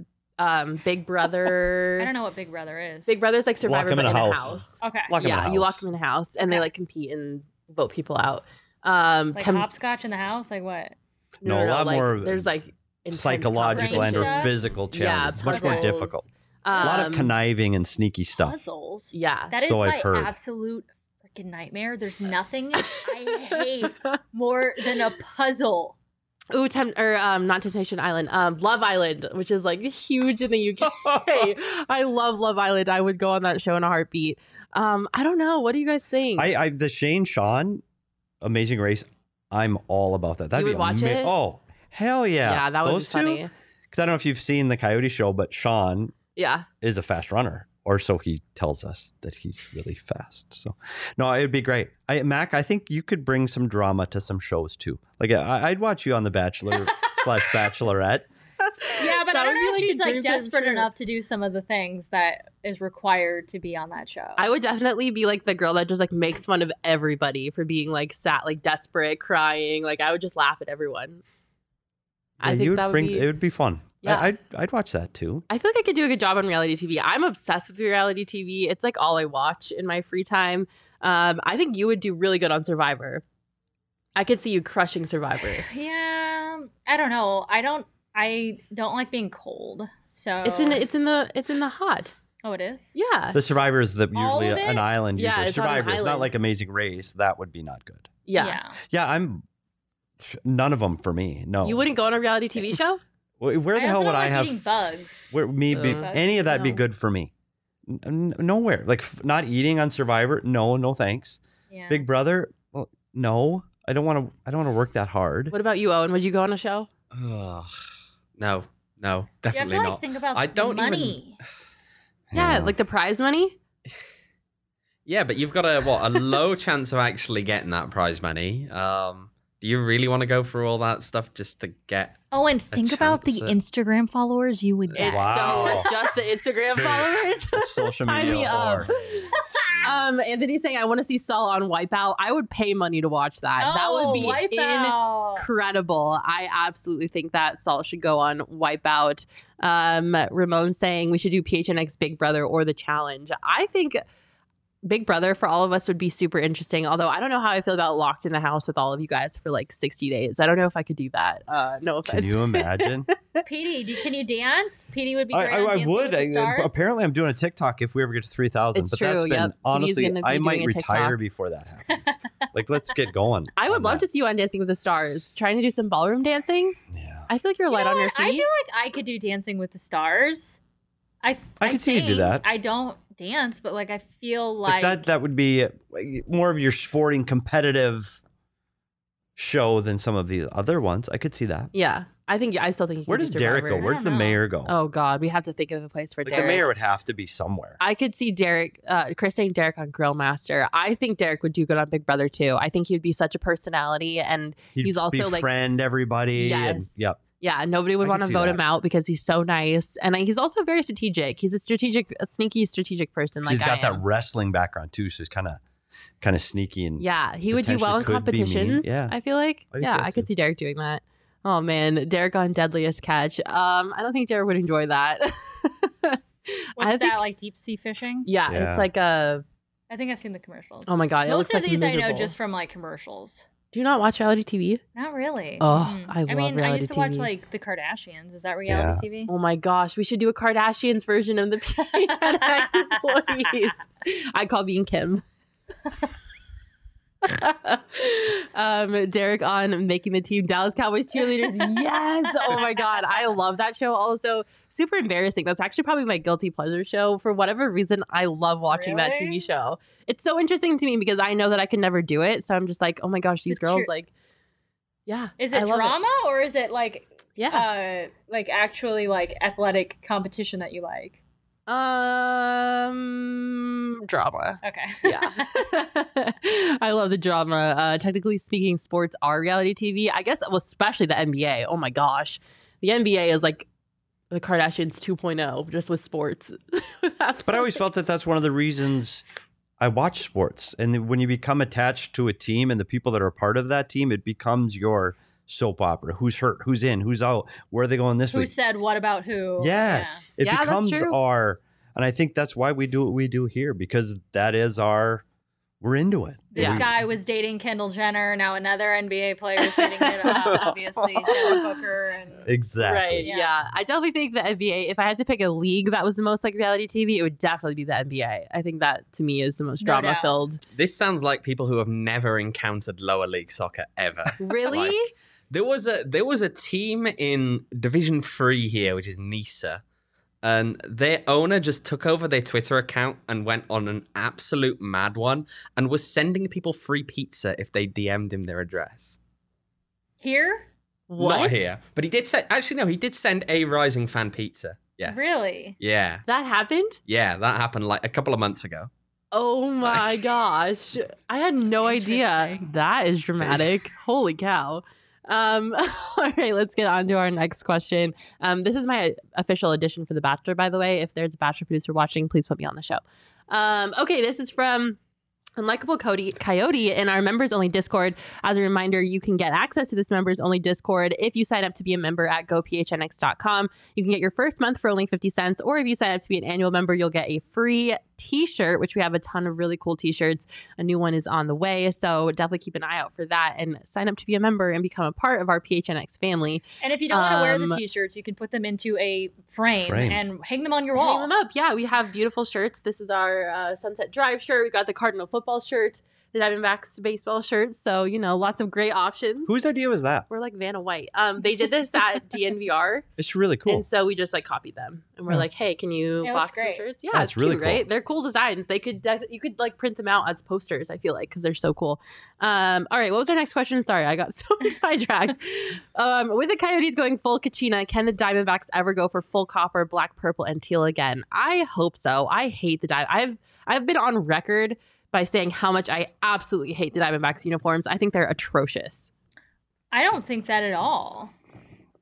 Big Brother. I don't know what Big Brother is. Big Brother is like Survivor, but in a house. Okay. You lock them in a house, and they like compete and vote people out. Like hopscotch in the house? Like what? No, a lot like, more. There's like psychological and or physical challenges. It's much more difficult. A lot of conniving and sneaky stuff. Puzzles. Yeah. That is my absolute freaking nightmare. There's nothing I hate more than a puzzle. Ooh, not Temptation Island. Love Island, which is like huge in the UK. I love Love Island. I would go on that show in a heartbeat. I don't know. What do you guys think? The Shane Sean, Amazing Race. I'm all about that. That'd be watch it. Oh, hell yeah! Yeah, that would be funny. Because I don't know if you've seen the Coyote show, but Sean is a fast runner, or so he tells us that he's really fast. So, no, it would be great. Mac, I think you could bring some drama to some shows too. Like, I'd watch you on The Bachelor / Bachelorette. Yeah, but I don't know if she's like desperate enough to do some of the things that is required to be on that show. I would definitely be like the girl that just like makes fun of everybody for being like sad, like desperate, crying. Like I would just laugh at everyone. Yeah, I think that would be fun. Yeah. I'd watch that too. I feel like I could do a good job on reality TV. I'm obsessed with reality TV. It's like all I watch in my free time. I think you would do really good on Survivor. I could see you crushing Survivor. Yeah. I don't know. I don't like being cold. So it's in the hot. Oh, it is? Yeah. The Survivor is usually an island. Yeah, usually. Survivor is not like Amazing Race. That would be not good. Yeah. Yeah, I'm none of them for me. No. You wouldn't go on a reality TV show? Where the hell would I have bugs? Any of that be good for me? Nowhere. Like not eating on Survivor? No thanks. Yeah. Big Brother? Well, no. I don't want to work that hard. What about you, Owen? Would you go on a show? No, definitely not. You have to think about money. Yeah, like the prize money. Yeah, but you've got a low chance of actually getting that prize money. Do you really want to go through all that stuff just to get? Oh, and think about the Instagram followers you would get. Wow. So just the Instagram followers. Social media whore. Anthony's saying, I want to see Saul on Wipeout. I would pay money to watch that. That would be incredible. I absolutely think that Saul should go on Wipeout. Ramon saying we should do PHNX Big Brother or The Challenge. I think Big Brother for all of us would be super interesting. Although I don't know how I feel about locked in the house with all of you guys for like 60 days. I don't know if I could do that. No offense. Can you imagine? Petey, can you dance? Petey would be great. I would. Apparently, I'm doing a TikTok if we ever get to 3,000. But true, that's been honestly, I might retire before that happens. Like, let's get going. I would love to see you on Dancing with the Stars. Trying to do some ballroom dancing. Yeah. I feel like you're light on your feet. I feel like I could do Dancing with the Stars. I could see you do that. I don't dance, but like I feel like that would be more of your sporting competitive show than some of the other ones. I could see that. Yeah, I still think. Where does Derek go? Where does the mayor go? Oh God, we have to think of a place for Derek. The mayor would have to be somewhere. I could see Derek. Chris saying Derek on Grillmaster. I think Derek would do good on Big Brother too. I think he'd be such a personality, and he's also befriend like friend everybody. Yes. And, yep. Yeah, nobody would want to vote him out because he's so nice. And he's also very strategic. He's a sneaky strategic person. Like he's got that wrestling background too, so he's kind of sneaky and yeah, he would do well in competitions. Yeah. I feel like I could see Derek doing that. Oh man, Derek on Deadliest Catch. I don't think Derek would enjoy that. What's that like deep sea fishing? Yeah, it's like a. I think I've seen the commercials. Oh my God, most of these I know just from like commercials. Do you not watch reality TV? Not really. Oh, I mean, I used to watch like the Kardashians. Is that reality TV? Oh my gosh, we should do a Kardashians version of the PHNX employees. I call being Kim. Derek on Making the Team Dallas Cowboys cheerleaders. Yes. Oh my God, I love that show. Also, super embarrassing. That's actually probably my guilty pleasure show. For whatever reason, I love watching that TV show. It's so interesting to me because I know that I could never do it. So I'm just like, oh my gosh, these girls like, yeah. Is it drama or is it like, like actually like athletic competition that you like? Drama. Okay. Yeah. I love the drama. Technically speaking, sports are reality TV. I guess, well, especially the NBA. Oh my gosh. The NBA is like the Kardashians 2.0 just with sports. But I always felt that that's one of the reasons I watch sports. And when you become attached to a team and the people that are part of that team, it becomes your soap opera. Who's hurt? Who's in? Who's out? Where are they going this week? Who said what about who? Yes. Yeah. It becomes our, and I think that's why we do what we do here, because that is our, we're into it. This guy was dating Kendall Jenner. Now another NBA player is dating Kendall, obviously. Sarah Booker. Exactly. Right, yeah. I definitely think the NBA, if I had to pick a league that was the most like reality TV, it would definitely be the NBA. I think that, to me, is the most drama-filled. This sounds like people who have never encountered lower league soccer ever. Really? Like, there was a team in Division 3 here, which is Nisa. And their owner just took over their Twitter account and went on an absolute mad one and was sending people free pizza if they DM'd him their address. Here? What? Not here. But he did send... Actually, no, he did send a Rising fan pizza. Yes. Really? Yeah. That happened? Yeah, that happened like a couple of months ago. Oh my gosh. I had no idea. That is dramatic. Holy cow. All right, let's get on to our next question. This is my official edition for The Bachelor, by the way. If there's a Bachelor producer watching, please put me on the show. Okay, this is from Unlikable Coyote in our members only Discord. As a reminder, you can get access to this members only Discord if you sign up to be a member at gophnx.com. You can get your first month for only 50 cents, or if you sign up to be an annual member, you'll get a free t-shirt, which we have a ton of really cool t-shirts. A new one is on the way, so definitely keep an eye out for that and sign up to be a member and become a part of our PHNX family. And if you don't want to wear the t-shirts, you can put them into a frame and hang them on your wall. Hang them up. Yeah, we have beautiful shirts. This is our Sunset Drive shirt. We got the Cardinal football shirt, the Diamondbacks baseball shirts. So, you know, lots of great options. Whose idea was that? We're like Vanna White. They did this at DNVR. It's really cool. And so we just like copied them and we're like, hey, can you box some shirts? Yeah, it's really cute, cool. Right? They're cool designs. They could, you could like print them out as posters, I feel like, because they're so cool. All right. What was our next question? Sorry, I got so sidetracked. With the Coyotes going full Kachina, can the Diamondbacks ever go for full copper, black, purple, and teal again? I hope so. I hate the Diamondbacks. I've been on record by saying how much I absolutely hate the Diamondbacks uniforms. I think they're atrocious. I don't think that at all.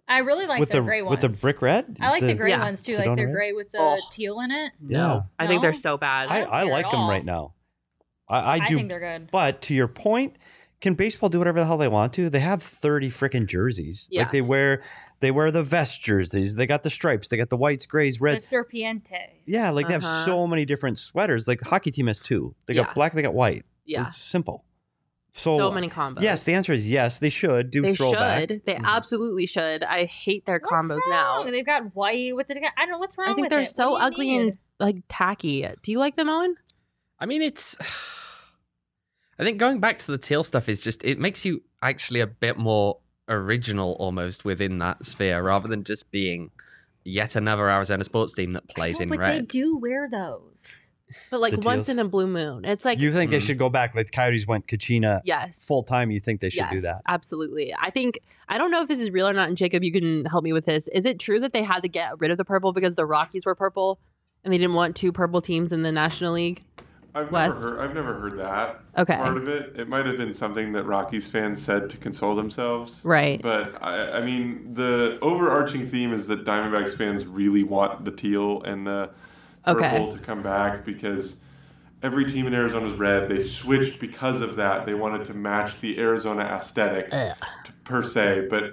I really like the gray ones. With the brick red? I like the gray ones too. Sedona, like they're gray with the teal in it. No. I think they're so bad. I like them right now. I do. I think they're good. But to your point, can baseball do whatever the hell they want to? They have 30 freaking jerseys. Yeah. Like they wear the vest jerseys. They got the stripes. They got the whites, grays, reds. The serpientes. Yeah, like they have so many different sweaters. Like the hockey team has two. They got black, they got white. Yeah. It's simple. So many combos. Yes, the answer is yes. They should do throwback. They should. They absolutely should. I hate their combos now. They've got white with it again. I don't know what's wrong with it. I think they're so ugly and like tacky. Do you like them, Owen? I mean, it's... I think going back to the teal stuff is just... It makes you actually a bit more original almost within that sphere rather than just being yet another Arizona sports team that plays in red. But they do wear those. But like once in a blue moon. It's like, you think they should go back, like the Coyotes went Kachina full time. You think they should do that? Absolutely. I think, I don't know if this is real or not, and Jacob, you can help me with this. Is it true that they had to get rid of the purple because the Rockies were purple and they didn't want two purple teams in the National League? I've never heard that part of it. It might have been something that Rockies fans said to console themselves. Right. But, I mean, the overarching theme is that Diamondbacks fans really want the teal and the purple to come back because every team in Arizona is red. They switched because of that. They wanted to match the Arizona aesthetic per se. But,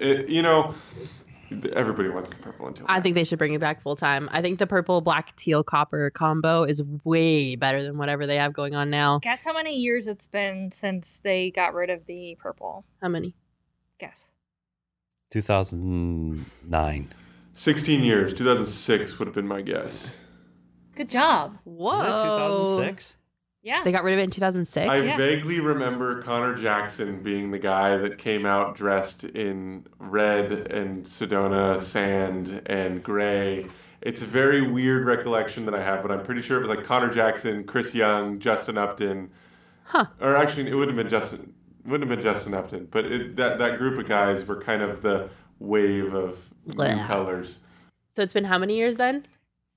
everybody wants the purple and teal. I think they should bring it back full time. I think the purple, black, teal, copper combo is way better than whatever they have going on now. Guess how many years it's been since they got rid of the purple? How many? Guess. 2009. 16 years. 2006 would have been my guess. Good job. Whoa. Was that 2006? Yeah. They got rid of it in 2006? I vaguely remember Connor Jackson being the guy that came out dressed in red and Sedona sand and gray. It's a very weird recollection that I have, but I'm pretty sure it was like Connor Jackson, Chris Young, Justin Upton. Huh. Or actually, it wouldn't have been Justin Upton, but that group of guys were kind of the wave of new colors. So it's been how many years then?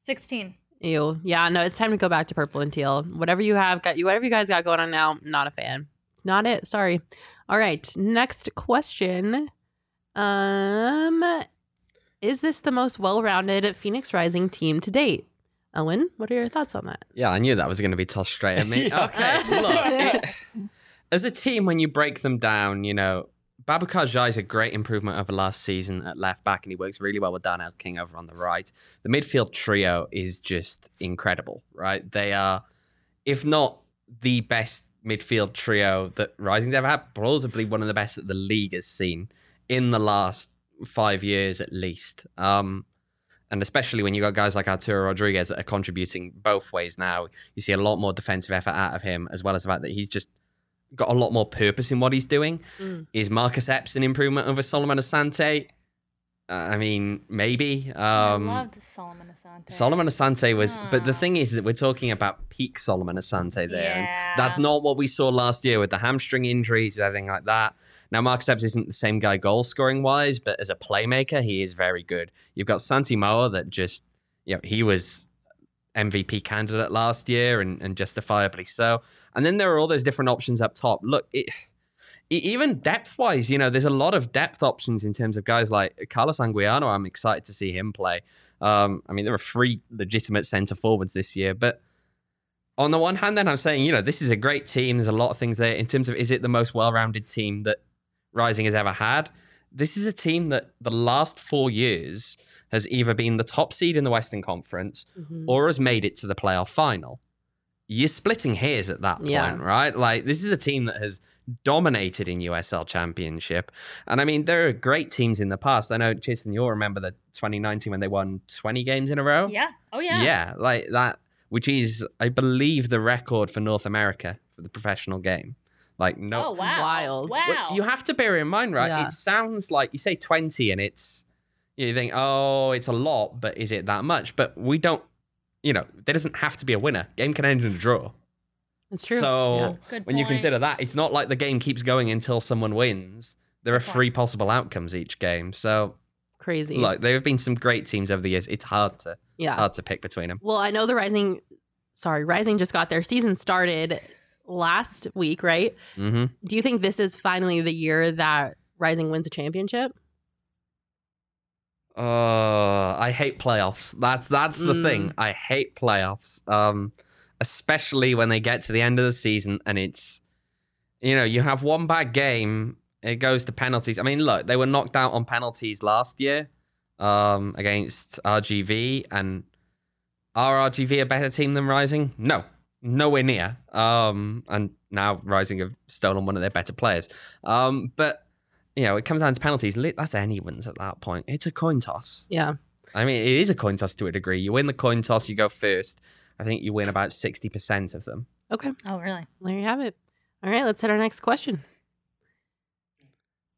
16. Ew. Yeah, no, it's time to go back to purple and teal. Whatever you guys got going on now, not a fan. It's not it. Sorry. All right. Next question. Is this the most well-rounded Phoenix Rising team to date? Owen, what are your thoughts on that? Yeah, I knew that was going to be tossed straight at me. Okay, look. As a team, when you break them down, Babacar Jai is a great improvement over last season at left back, and he works really well with Darnell King over on the right. The midfield trio is just incredible, right? They are, if not the best midfield trio that Rising's ever had, probably one of the best that the league has seen in the last 5 years at least. And especially when you got guys like Arturo Rodriguez that are contributing both ways now, you see a lot more defensive effort out of him, as well as the fact that he's just got a lot more purpose in what he's doing. Is Marcus Epps an improvement over Solomon Asante? I mean, maybe. I loved Solomon Asante. Solomon Asante was... But the thing is that we're talking about peak Solomon Asante there. Yeah. And that's not what we saw last year with the hamstring injuries and everything like that. Now, Marcus Epps isn't the same guy goal-scoring-wise, but as a playmaker, he is very good. You've got Santi Moa that just... he was... MVP candidate last year and justifiably so. And then there are all those different options up top. Look, even depth-wise, there's a lot of depth options in terms of guys like Carlos Anguiano. I'm excited to see him play. I mean, there are 3 legitimate center forwards this year, but on the one hand, then I'm saying, you know, this is a great team. There's a lot of things there in terms of, is it the most well-rounded team that Rising has ever had? This is a team that the last 4 years has either been the top seed in the Western Conference or has made it to the playoff final. You're splitting hairs at that point, right? Like, this is a team that has dominated in USL Championship. And I mean, there are great teams in the past. I know, Chierstin, you'll remember the 2019 when they won 20 games in a row. Yeah. Oh, yeah. Yeah, like that, which is, I believe, the record for North America for the professional game. Like, no. Oh, wow. Wild. Wow. Well, you have to bear in mind, right? Yeah. It sounds like you say 20 and it's, you know, you think, oh, it's a lot, but is it that much? But we don't, you know, there doesn't have to be a winner. Game can end in a draw. That's true. So when you consider that, it's not like the game keeps going until someone wins. There are three possible outcomes each game. So crazy. Look, there have been some great teams over the years. It's hard to hard to pick between them. Well, I know the Rising just got their season started last week, right? Mm-hmm. Do you think this is finally the year that Rising wins a championship? Oh, I hate playoffs. That's the thing. I hate playoffs. Especially when they get to the end of the season and it's, you know, you have one bad game, it goes to penalties. I mean, look, they were knocked out on penalties last year against RGV, and are RGV a better team than Rising? No, nowhere near. And now Rising have stolen one of their better players. But, you know, it comes down to penalties. That's anyone's at that point. It's a coin toss. Yeah. I mean, it is a coin toss to a degree. You win the coin toss, you go first. I think you win about 60% of them. Okay. Oh, really? There you have it. All right, let's hit our next question.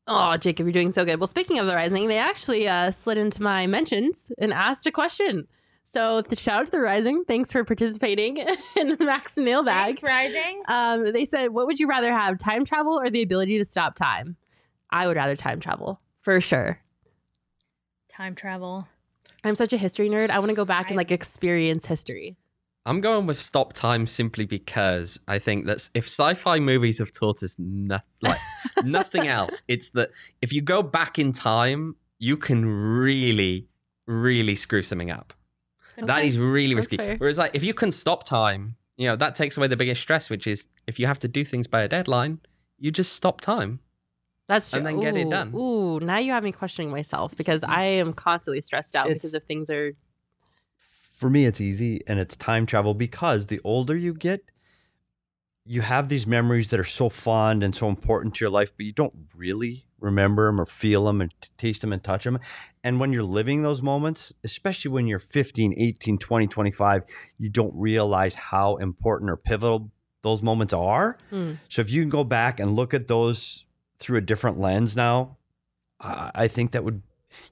Oh, Jacob, you're doing so good. Well, speaking of the Rising, they actually slid into my mentions and asked a question. So shout out to the Rising. Thanks for participating in Max Mailbag. Thanks, Rising. They said, what would you rather have, time travel or the ability to stop time? I would rather time travel, for sure. Time travel. I'm such a history nerd. I want to go back and like experience history. I'm going with stop time simply because I think that if sci-fi movies have taught us nothing else, it's that if you go back in time, you can really, really screw something up. Okay. That is really risky. Whereas like if you can stop time, you know, that takes away the biggest stress, which is if you have to do things by a deadline, you just stop time. That's true. And then get it done. Ooh, now you have me questioning myself because I am constantly stressed out because if things are... For me, it's easy, and it's time travel because the older you get, you have these memories that are so fond and so important to your life, but you don't really remember them or feel them and taste them and touch them. And when you're living those moments, especially when you're 15, 18, 20, 25, you don't realize how important or pivotal those moments are. Mm. So if you can go back and look at those through a different lens now, I think that would...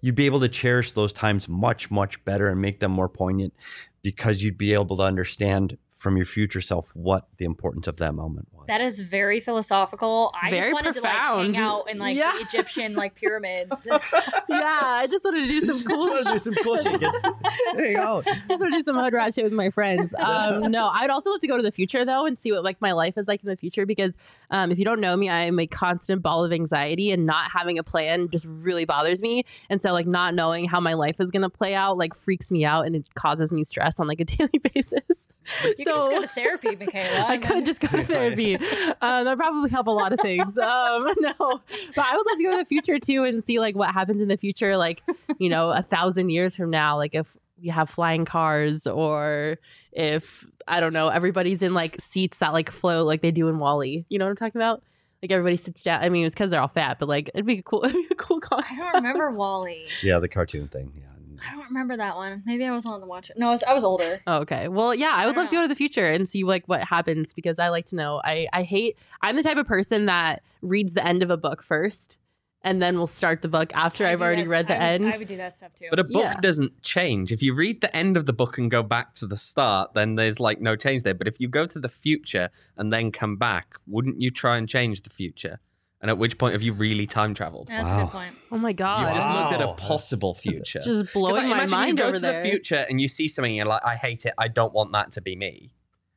You'd be able to cherish those times much, much better and make them more poignant because you'd be able to understand from your future self what the importance of that moment was. That is very philosophical. I just wanted to hang out in the Egyptian pyramids. I just wanted to do some cool shit. Hang out. I just want to do some hood rat shit with my friends. No, I would also love to go to the future though and see what my life is like in the future because if you don't know me, I am a constant ball of anxiety and not having a plan just really bothers me. And so not knowing how my life is gonna play out freaks me out and it causes me stress on a daily basis. You could just go to therapy, Michaela. I could just go to therapy. That would probably help a lot of things. No, but I would love to go to the future too and see what happens in the future, 1,000 years from now, if we have flying cars or if, I don't know, everybody's in seats that float like they do in WALL-E. You know what I'm talking about? Everybody sits down. I mean, it's because they're all fat, but it'd be a cool concept. I don't remember WALL-E. Yeah, the cartoon thing. Yeah. I don't remember that one. Maybe I wasn't allowed to watch it. No, I was older. Oh, okay. Well, yeah, I would love to go to the future and see what happens because I like to know. I'm the type of person that reads the end of a book first and then we'll start the book after I've already read the end. I would do that stuff too. But a book doesn't change. If you read the end of the book and go back to the start, then there's no change there. But if you go to the future and then come back, wouldn't you try and change the future? And at which point have you really time traveled? That's a good point. Oh my God. You just looked at a possible future. Just blowing my mind over there. Imagine you go to the future and you see something and you're I hate it. I don't want that to be me.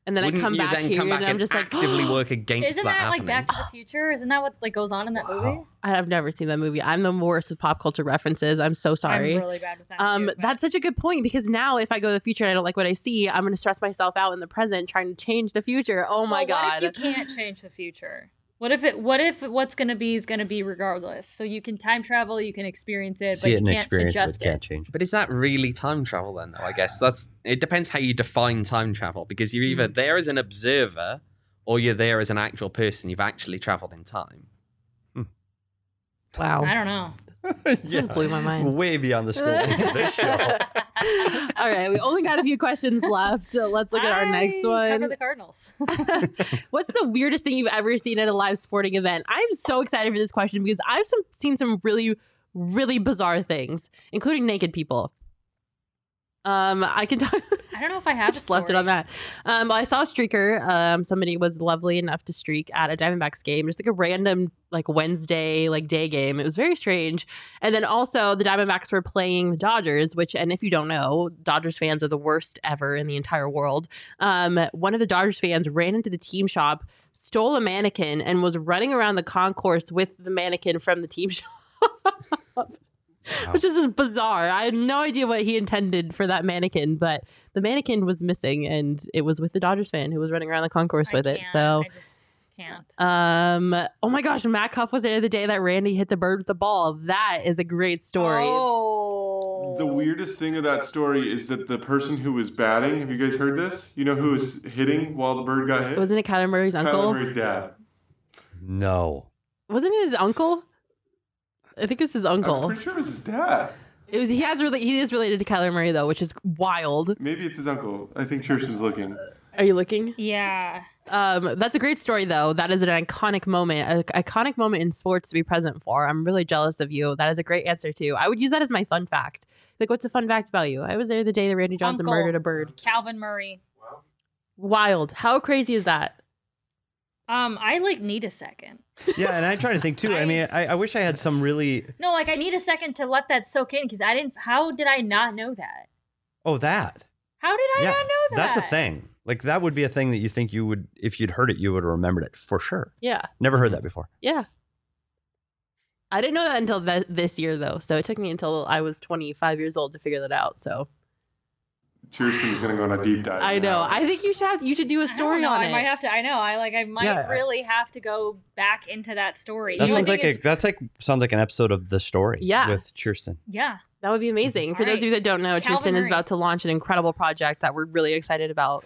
and then wouldn't I come back then here, come back and I'm just like, actively work against isn't that happening? Like Back to the Future? Isn't that what like goes on in that movie? I have never seen that movie. I'm the worst with pop culture references. I'm so sorry. I'm really bad with that too, but... That's such a good point, because now if I go to the future and I don't like what I see, I'm going to stress myself out in the present trying to change the future. Oh my God. What if you can't change the future? What if what's going to be is going to be regardless? So you can time travel, you can experience it, but you can't adjust it. But is that really time travel then, though? I guess it depends how you define time travel, because you're either there as an observer or you're there as an actual person. You've actually traveled in time. Wow. I don't know. Just blew my mind. Way beyond the scope of this show. All right, we only got a few questions left. Let's look at our next one. Cover the Cardinals. What's the weirdest thing you've ever seen at a live sporting event? I'm so excited for this question because I've seen some really, really bizarre things, including naked people. I can talk. I don't know if I have. Just left it on that. I saw a streaker. Somebody was lovely enough to streak at a Diamondbacks game, just like a random like Wednesday like day game. It was very strange. And then also the Diamondbacks were playing the Dodgers, which, and if you don't know, Dodgers fans are the worst ever in the entire world. One of the Dodgers fans ran into the team shop, stole a mannequin, and was running around the concourse with the mannequin from the team shop. Wow. Which is just bizarre. I had no idea what he intended for that mannequin, but the mannequin was missing, and it was with the Dodgers fan who was running around the concourse with it. So I just can't. Oh my gosh, Matt Huff was there the day that Randy hit the bird with the ball. That is a great story. Oh. The weirdest thing of that story is that the person who was batting, have you guys heard this? You know who was hitting while the bird got hit? Wasn't it Kyler Murray's uncle? Kyler Murray's dad. No. Wasn't it his uncle? I think it was his uncle. I'm pretty sure it was his dad. It was. He is related to Kyler Murray, though, which is wild. Maybe it's his uncle. I think Chierstin's looking. Are you looking? Yeah. That's a great story, though. That is an iconic moment. An iconic moment in sports to be present for. I'm really jealous of you. That is a great answer, too. I would use that as my fun fact. Like, what's a fun fact about you? I was there the day that Randy Johnson murdered a bird. Calvin Murray. Wow. Wild. How crazy is that? I like need a second. Yeah, and I'm trying to think too. I mean, I wish I had some really. No, like I need a second to let that soak in because I didn't. How did I not know that? Oh, that. How did I not know that? That's a thing. Like that would be a thing that you think you would, if you'd heard it, you would have remembered it for sure. Yeah. Never heard that before. Yeah. I didn't know that until this year though. So it took me until I was 25 years old to figure that out. So. Chierstin's gonna go on a deep dive. I know. I think you should do a story on it. I might have to. I know. I might really have to go back into that story. That sounds like sounds like an episode of The Story. Yeah. With Chierstin. Yeah, that would be amazing. For those of you that don't know, Chierstin is about to launch an incredible project that we're really excited about,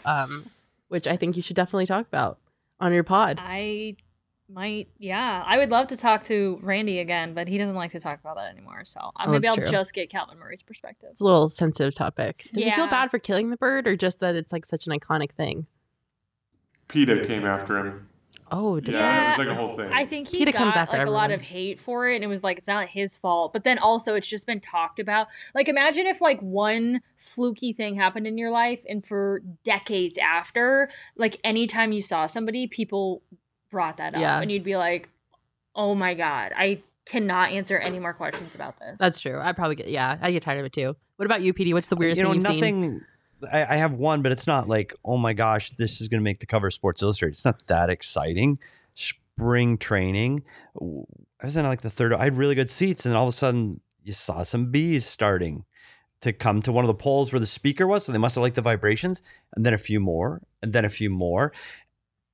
which I think you should definitely talk about on your pod. I might. Yeah, I would love to talk to Randy again, but he doesn't like to talk about that anymore. So maybe I'll just get Calvin Murray's perspective. It's a little sensitive topic. Does he feel bad for killing the bird, or just that it's like such an iconic thing? PETA came after him. Oh, damn. Yeah, it was like a whole thing. I think he got like everyone. A lot of hate for it, and it was like, it's not his fault. But then also, it's just been talked about. Like, imagine if like one fluky thing happened in your life, and for decades after, like anytime you saw somebody, people brought that up and you'd be like, oh my God, I cannot answer any more questions about this. That's true. I probably get, I get tired of it too. What about you, PD? What's the weirdest thing you've seen? I have one, but it's not like, oh my gosh, this is going to make the cover of Sports Illustrated. It's not that exciting. Spring training. I was in like the third. I had really good seats, and all of a sudden you saw some bees starting to come to one of the poles where the speaker was. So they must have liked the vibrations, and then a few more, and then a few more.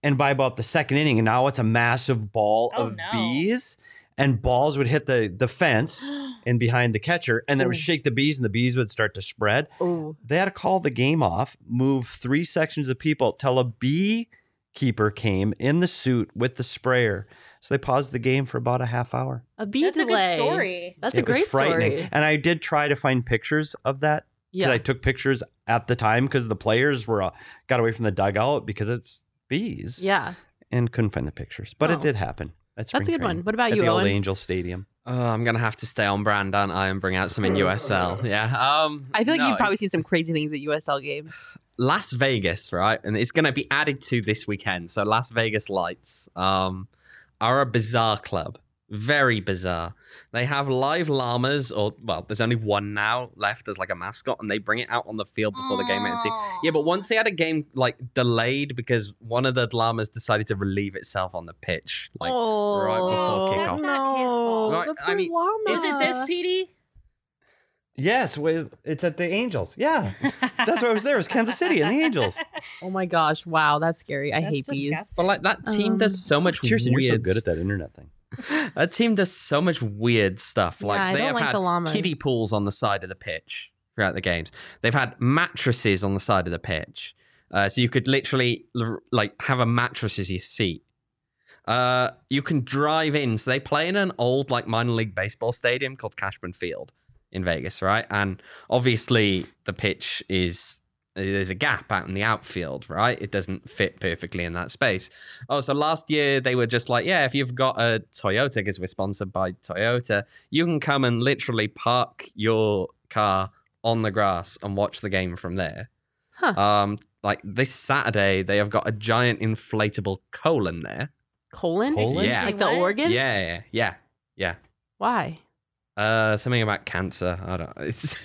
And by about the second inning, and now it's a massive ball of bees, and balls would hit the fence and behind the catcher, and that would shake the bees, and the bees would start to spread. Ooh. They had to call the game off, move three sections of people till a beekeeper came in the suit with the sprayer. So they paused the game for about a half hour. A bee That's delay. A good story. That's it a great story. And I did try to find pictures of that. Yeah, I took pictures at the time because the players were got away from the dugout because it's bees. Yeah. And couldn't find the pictures. But it did happen. That's a good one. What about you, Owen? At the old Angel Stadium. Oh, I'm going to have to stay on brand, aren't I? And bring out some in USL. Yeah. I feel like you've probably seen some crazy things at USL games. Las Vegas, right? And it's going to be added to this weekend. So Las Vegas Lights are a bizarre club. Very bizarre. They have live llamas, or, well, there's only one now left as like a mascot, and they bring it out on the field before the game ends. Yeah, but once they had a game like delayed because one of the llamas decided to relieve itself on the pitch, like right before kickoff. That's not his fault. Right, I mean, is it this, PD? Yes, it's at the Angels. Yeah, that's where I was there. It was Kansas City and the Angels. Oh my gosh! Wow, that's scary. I hate disgusting. These. But like that team does so much weird. Chierstin, you're so good at that internet thing. That team does so much weird stuff. Like yeah, they have had the kiddie pools on the side of the pitch throughout the games. They've had mattresses on the side of the pitch, so you could literally like have a mattress as your seat. You can drive in. So they play in an old like minor league baseball stadium called Cashman Field in Vegas, right? And obviously the pitch is, there's a gap out in the outfield, right? It doesn't fit perfectly in that space. Oh, so last year they were just like, yeah, if you've got a Toyota, because we're sponsored by Toyota, you can come and literally park your car on the grass and watch the game from there. Huh. Like this Saturday, they have got a giant inflatable colon there. Colon? Yeah. Like the organ? Yeah. Why? Something about cancer. I don't know. It's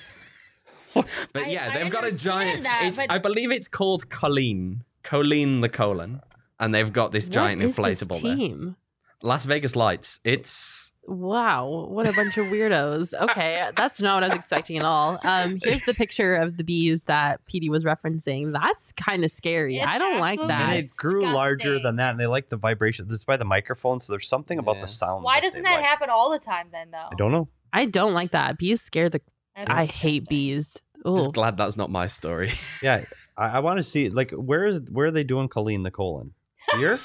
but yeah, they've got a giant. I believe it's called Colleen. Colleen the colon, and they've got this giant inflatable team. There. Las Vegas Lights. It's wow, what a bunch of weirdos. Okay, that's not what I was expecting at all. Here's the picture of the bees that PD was referencing. That's kind of scary. It's I don't like that. And it grew larger than that, and they like the vibration. This is by the microphone, so there's something about the sound. Why doesn't that happen all the time then, though? I don't know. I don't like that. Bees scare the. I hate bees. Ooh. Just glad that's not my story. Yeah, I want to see like where are they doing Colleen the colon here?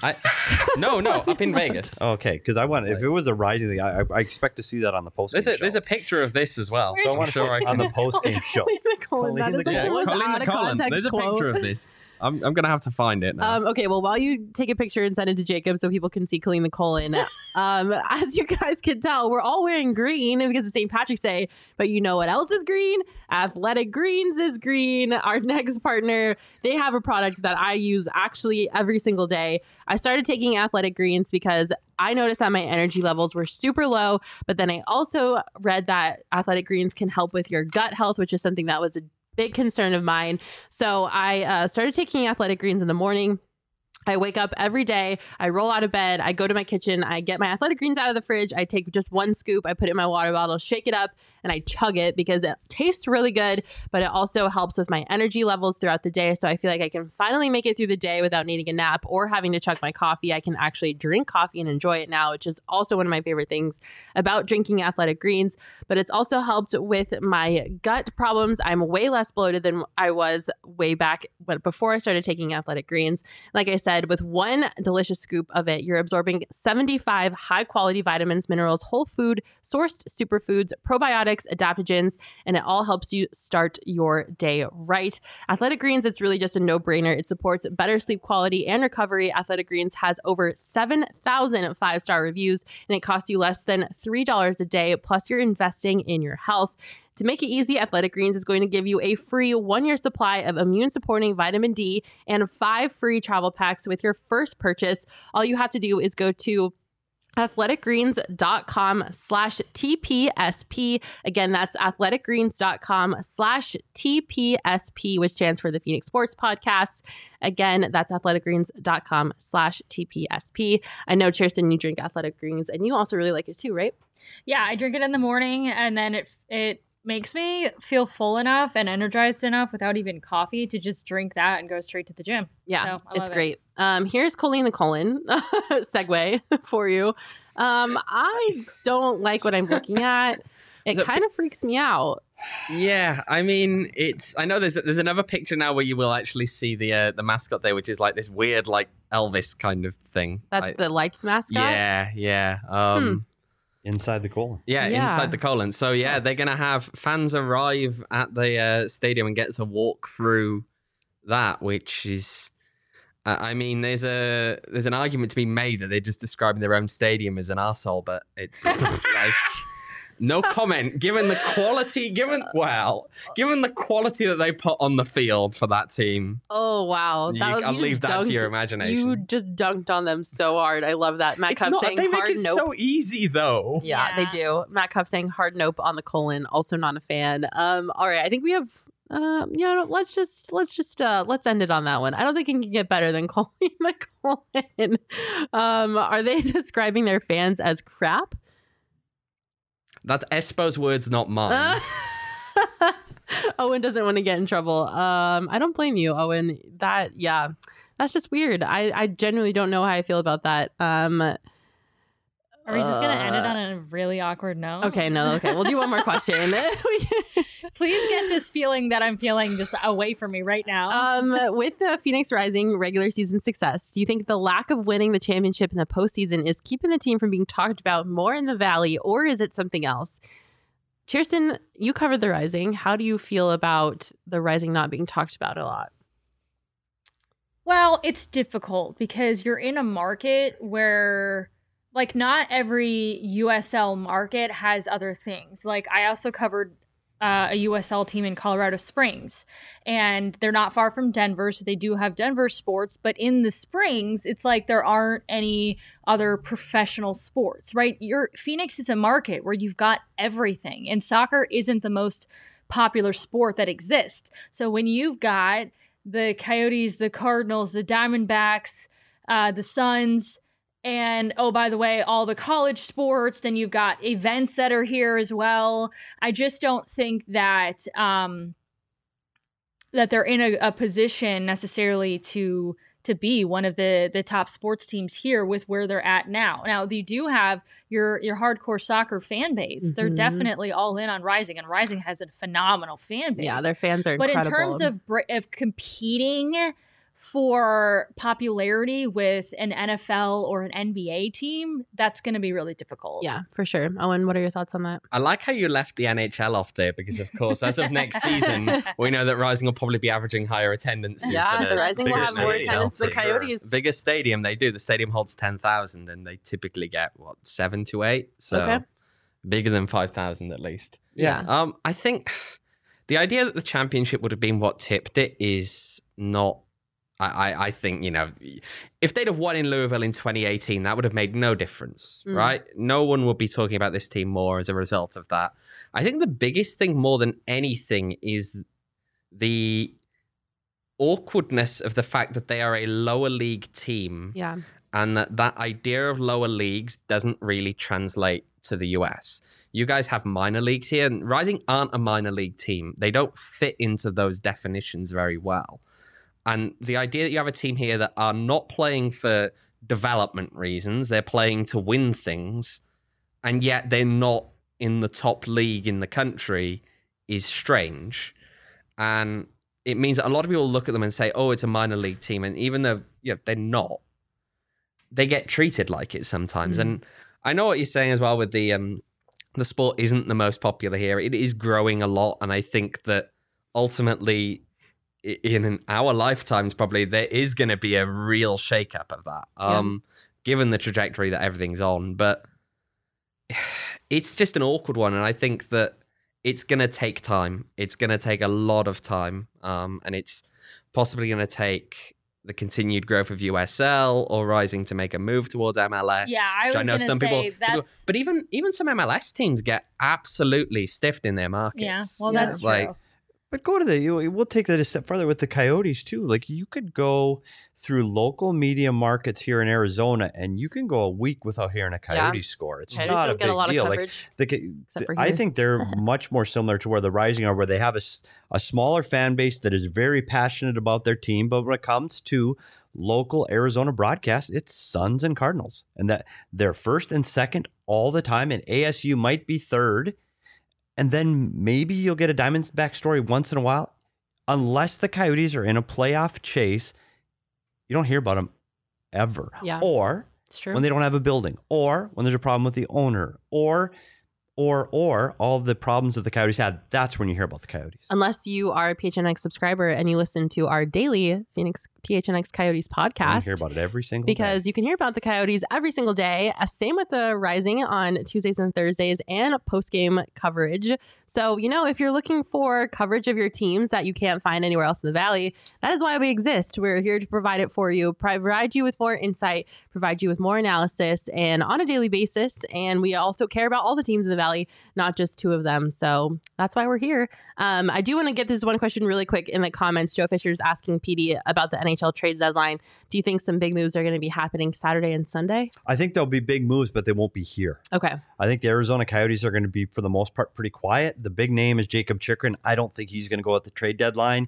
No, up in Vegas. Okay, because I want if it was a rising thing, I expect to see that on the post. There's a picture of this as well, so I'm sure I can on the post game show. Colleen the colon. Colleen the colon. There's a picture of this. I'm gonna have to find it now. Okay, well, while you take a picture and send it to Jacob so people can see Colleen the colon, as you guys can tell, we're all wearing green because it's St. Patrick's Day. But you know what else is green? Athletic Greens is green. Our next partner, they have a product that I use actually every single day. I started taking Athletic Greens because I noticed that my energy levels were super low, but then I also read that Athletic Greens can help with your gut health, which is something that was a big concern of mine. So I started taking Athletic Greens in the morning. I wake up every day. I roll out of bed. I go to my kitchen. I get my Athletic Greens out of the fridge. I take just one scoop. I put it in my water bottle, shake it up, and I chug it because it tastes really good, but it also helps with my energy levels throughout the day. So I feel like I can finally make it through the day without needing a nap or having to chug my coffee. I can actually drink coffee and enjoy it now, which is also one of my favorite things about drinking Athletic Greens. But it's also helped with my gut problems. I'm way less bloated than I was way back before I started taking Athletic Greens. Like I said, with one delicious scoop of it, you're absorbing 75 high-quality vitamins, minerals, whole food, sourced superfoods, probiotics, adaptogens, and it all helps you start your day right. Athletic Greens, it's really just a no-brainer. It supports better sleep quality and recovery. Athletic Greens has over 7,000 five-star reviews, and it costs you less than $3 a day, plus you're investing in your health. To make it easy, Athletic Greens is going to give you a free 1-year supply of immune-supporting vitamin D and 5 free travel packs with your first purchase. All you have to do is go to athleticgreens.com/TPSP. Again, that's athleticgreens.com/TPSP, which stands for the Phoenix Sports Podcast. Again, that's athleticgreens.com/TPSP. I know, Chierstin, you drink Athletic Greens and you also really like it too, right? Yeah, I drink it in the morning and then it makes me feel full enough and energized enough without even coffee to just drink that and go straight to the gym. Yeah, so it's great. Here's Colleen the colon segue for you. I don't like what I'm looking at. It kind of freaks me out. Yeah, I mean, I know there's another picture now where you will actually see the mascot there, which is like this weird like Elvis kind of thing. That's the lights mascot? Yeah. Inside the colon. Yeah, inside the colon. So yeah, they're going to have fans arrive at the stadium and get to walk through that, which is, I mean, there's an argument to be made that they're just describing their own stadium as an arsehole, but it's like, No comment. Given the quality, given the quality that they put on the field for that team. Oh wow! I'll leave that to your imagination. You just dunked on them so hard. I love that. Matt Cuff saying hard nope. They make it so easy though. Yeah, they do. Matt Cuff saying hard nope on the colon. Also not a fan. All right, I think we have. Let's end it on that one. I don't think it can get better than Colleen McCollin. Are they describing their fans as crap? That's Espo's words, not mine. Owen doesn't want to get in trouble. I don't blame you, Owen. That's just weird. I genuinely don't know how I feel about that. Are we just going to end it on a really awkward note? Okay. We'll do one more question. Please get this feeling that I'm feeling just away from me right now. With the Phoenix Rising regular season success, do you think the lack of winning the championship in the postseason is keeping the team from being talked about more in the Valley, or is it something else? Chierstin, you covered the Rising. How do you feel about the Rising not being talked about a lot? Well, it's difficult because you're in a market where... like, not every USL market has other things. Like, I also covered a USL team in Colorado Springs, and they're not far from Denver, so they do have Denver sports. But in the Springs, it's like there aren't any other professional sports, right? Phoenix is a market where you've got everything, and soccer isn't the most popular sport that exists. So when you've got the Coyotes, the Cardinals, the Diamondbacks, the Suns... and, oh, by the way, all the college sports, then you've got events that are here as well. I just don't think that that they're in a position necessarily to be one of the top sports teams here with where they're at now. Now, you do have your hardcore soccer fan base. Mm-hmm. They're definitely all in on Rising, and Rising has a phenomenal fan base. Yeah, their fans are incredible. But in terms of competing... for popularity with an NFL or an NBA team, that's going to be really difficult. Yeah, for sure. Owen, what are your thoughts on that? I like how you left the NHL off there because, of course, as of next season, we know that Rising will probably be averaging higher attendances. Yeah, the Rising will have more attendance than the Coyotes. Bigger stadium, they do. The stadium holds 10,000 and they typically get, 7 to 8? So bigger than 5,000 at least. Yeah. I think the idea that the championship would have been what tipped it is not... I think, if they'd have won in Louisville in 2018, that would have made no difference, right? No one would be talking about this team more as a result of that. I think the biggest thing more than anything is the awkwardness of the fact that they are a lower league team. Yeah. And that idea of lower leagues doesn't really translate to the US. You guys have minor leagues here, and Rising aren't a minor league team. They don't fit into those definitions very well. And the idea that you have a team here that are not playing for development reasons, they're playing to win things, and yet they're not in the top league in the country is strange. And it means that a lot of people look at them and say, oh, it's a minor league team. And even though they're not, they get treated like it sometimes. Mm-hmm. And I know what you're saying as well with the sport isn't the most popular here. It is growing a lot. And I think that ultimately... in our lifetimes, probably, there is going to be a real shakeup of that, given the trajectory that everything's on. But it's just an awkward one. And I think that it's going to take time. It's going to take a lot of time. And it's possibly going to take the continued growth of USL or Rising to make a move towards MLS. Yeah, I know some people. But even some MLS teams get absolutely stiffed in their markets. Yeah, that's true. But we'll take that a step further with the Coyotes too. Like, you could go through local media markets here in Arizona, and you can go a week without hearing a Coyote score. It's not a big deal. I think they're much more similar to where the Rising are, where they have a smaller fan base that is very passionate about their team. But when it comes to local Arizona broadcast, it's Suns and Cardinals, and that they're first and second all the time, and ASU might be third. And then maybe you'll get a Diamondback story once in a while. Unless the Coyotes are in a playoff chase, you don't hear about them ever. Yeah, or when they don't have a building, or when there's a problem with the owner, or all the problems that the Coyotes had. That's when you hear about the Coyotes. Unless you are a PHNX subscriber and you listen to our daily Phoenix PHNX Coyotes podcast. You hear about it every single day. Because you can hear about the Coyotes every single day. Same with the Rising on Tuesdays and Thursdays and post-game coverage. So, you know, if you're looking for coverage of your teams that you can't find anywhere else in the Valley, that is why we exist. We're here to provide it for you, provide you with more insight, provide you with more analysis, and on a daily basis. And we also care about all the teams in the Valley, not just two of them. So that's why we're here. I do want to get this one question really quick in the comments. Joe Fisher's asking PD about the NHL trade deadline. Do you think some big moves are going to be happening Saturday and Sunday? I think there'll be big moves, but they won't be here. Okay. I think the Arizona Coyotes are going to be, for the most part, pretty quiet. The big name is Jacob Chikrin. I don't think he's going to go at the trade deadline.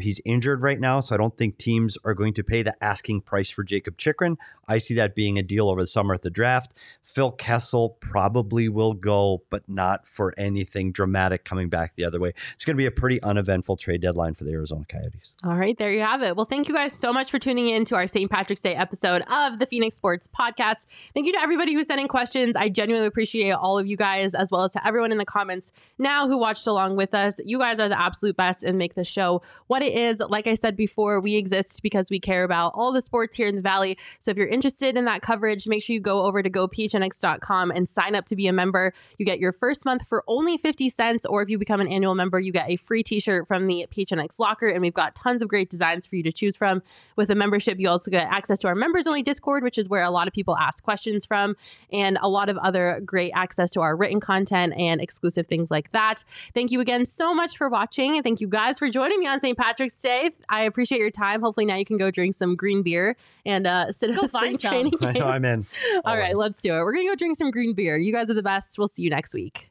He's injured right now, so I don't think teams are going to pay the asking price for Jacob Chikrin. I see that being a deal over the summer at the draft. Phil Kessel probably will go, but not for anything dramatic coming back the other way. It's going to be a pretty uneventful trade deadline for the Arizona Coyotes. All right, there you have it. Well, thank you guys so much for tuning in to our St. Patrick's Day episode of the Phoenix Sports Podcast. Thank you to everybody who sent in questions. I genuinely appreciate all of you guys, as well as to everyone in the comments now who watched along with us. You guys are the absolute best and make the show what it is. Like I said before, we exist because we care about all the sports here in the Valley. So if you're interested in that coverage, make sure you go over to gophnx.com and sign up to be a member. You get your first month for only 50 cents, or if you become an annual member, you get a free t-shirt from the PHNX locker, and we've got tons of great designs for you to choose from. With a membership, you also get access to our members-only Discord, which is where a lot of people ask questions from, and a lot of other great access to our written content and exclusive things like that. Thank you again so much for watching. Thank you guys for joining me on St. Patrick's Day. I appreciate your time. Hopefully now you can go drink some green beer and sit at the spring training game. I know, I'm in. All right, let's do it. We're going to go drink some green beer. You guys are the best. We'll see you next week.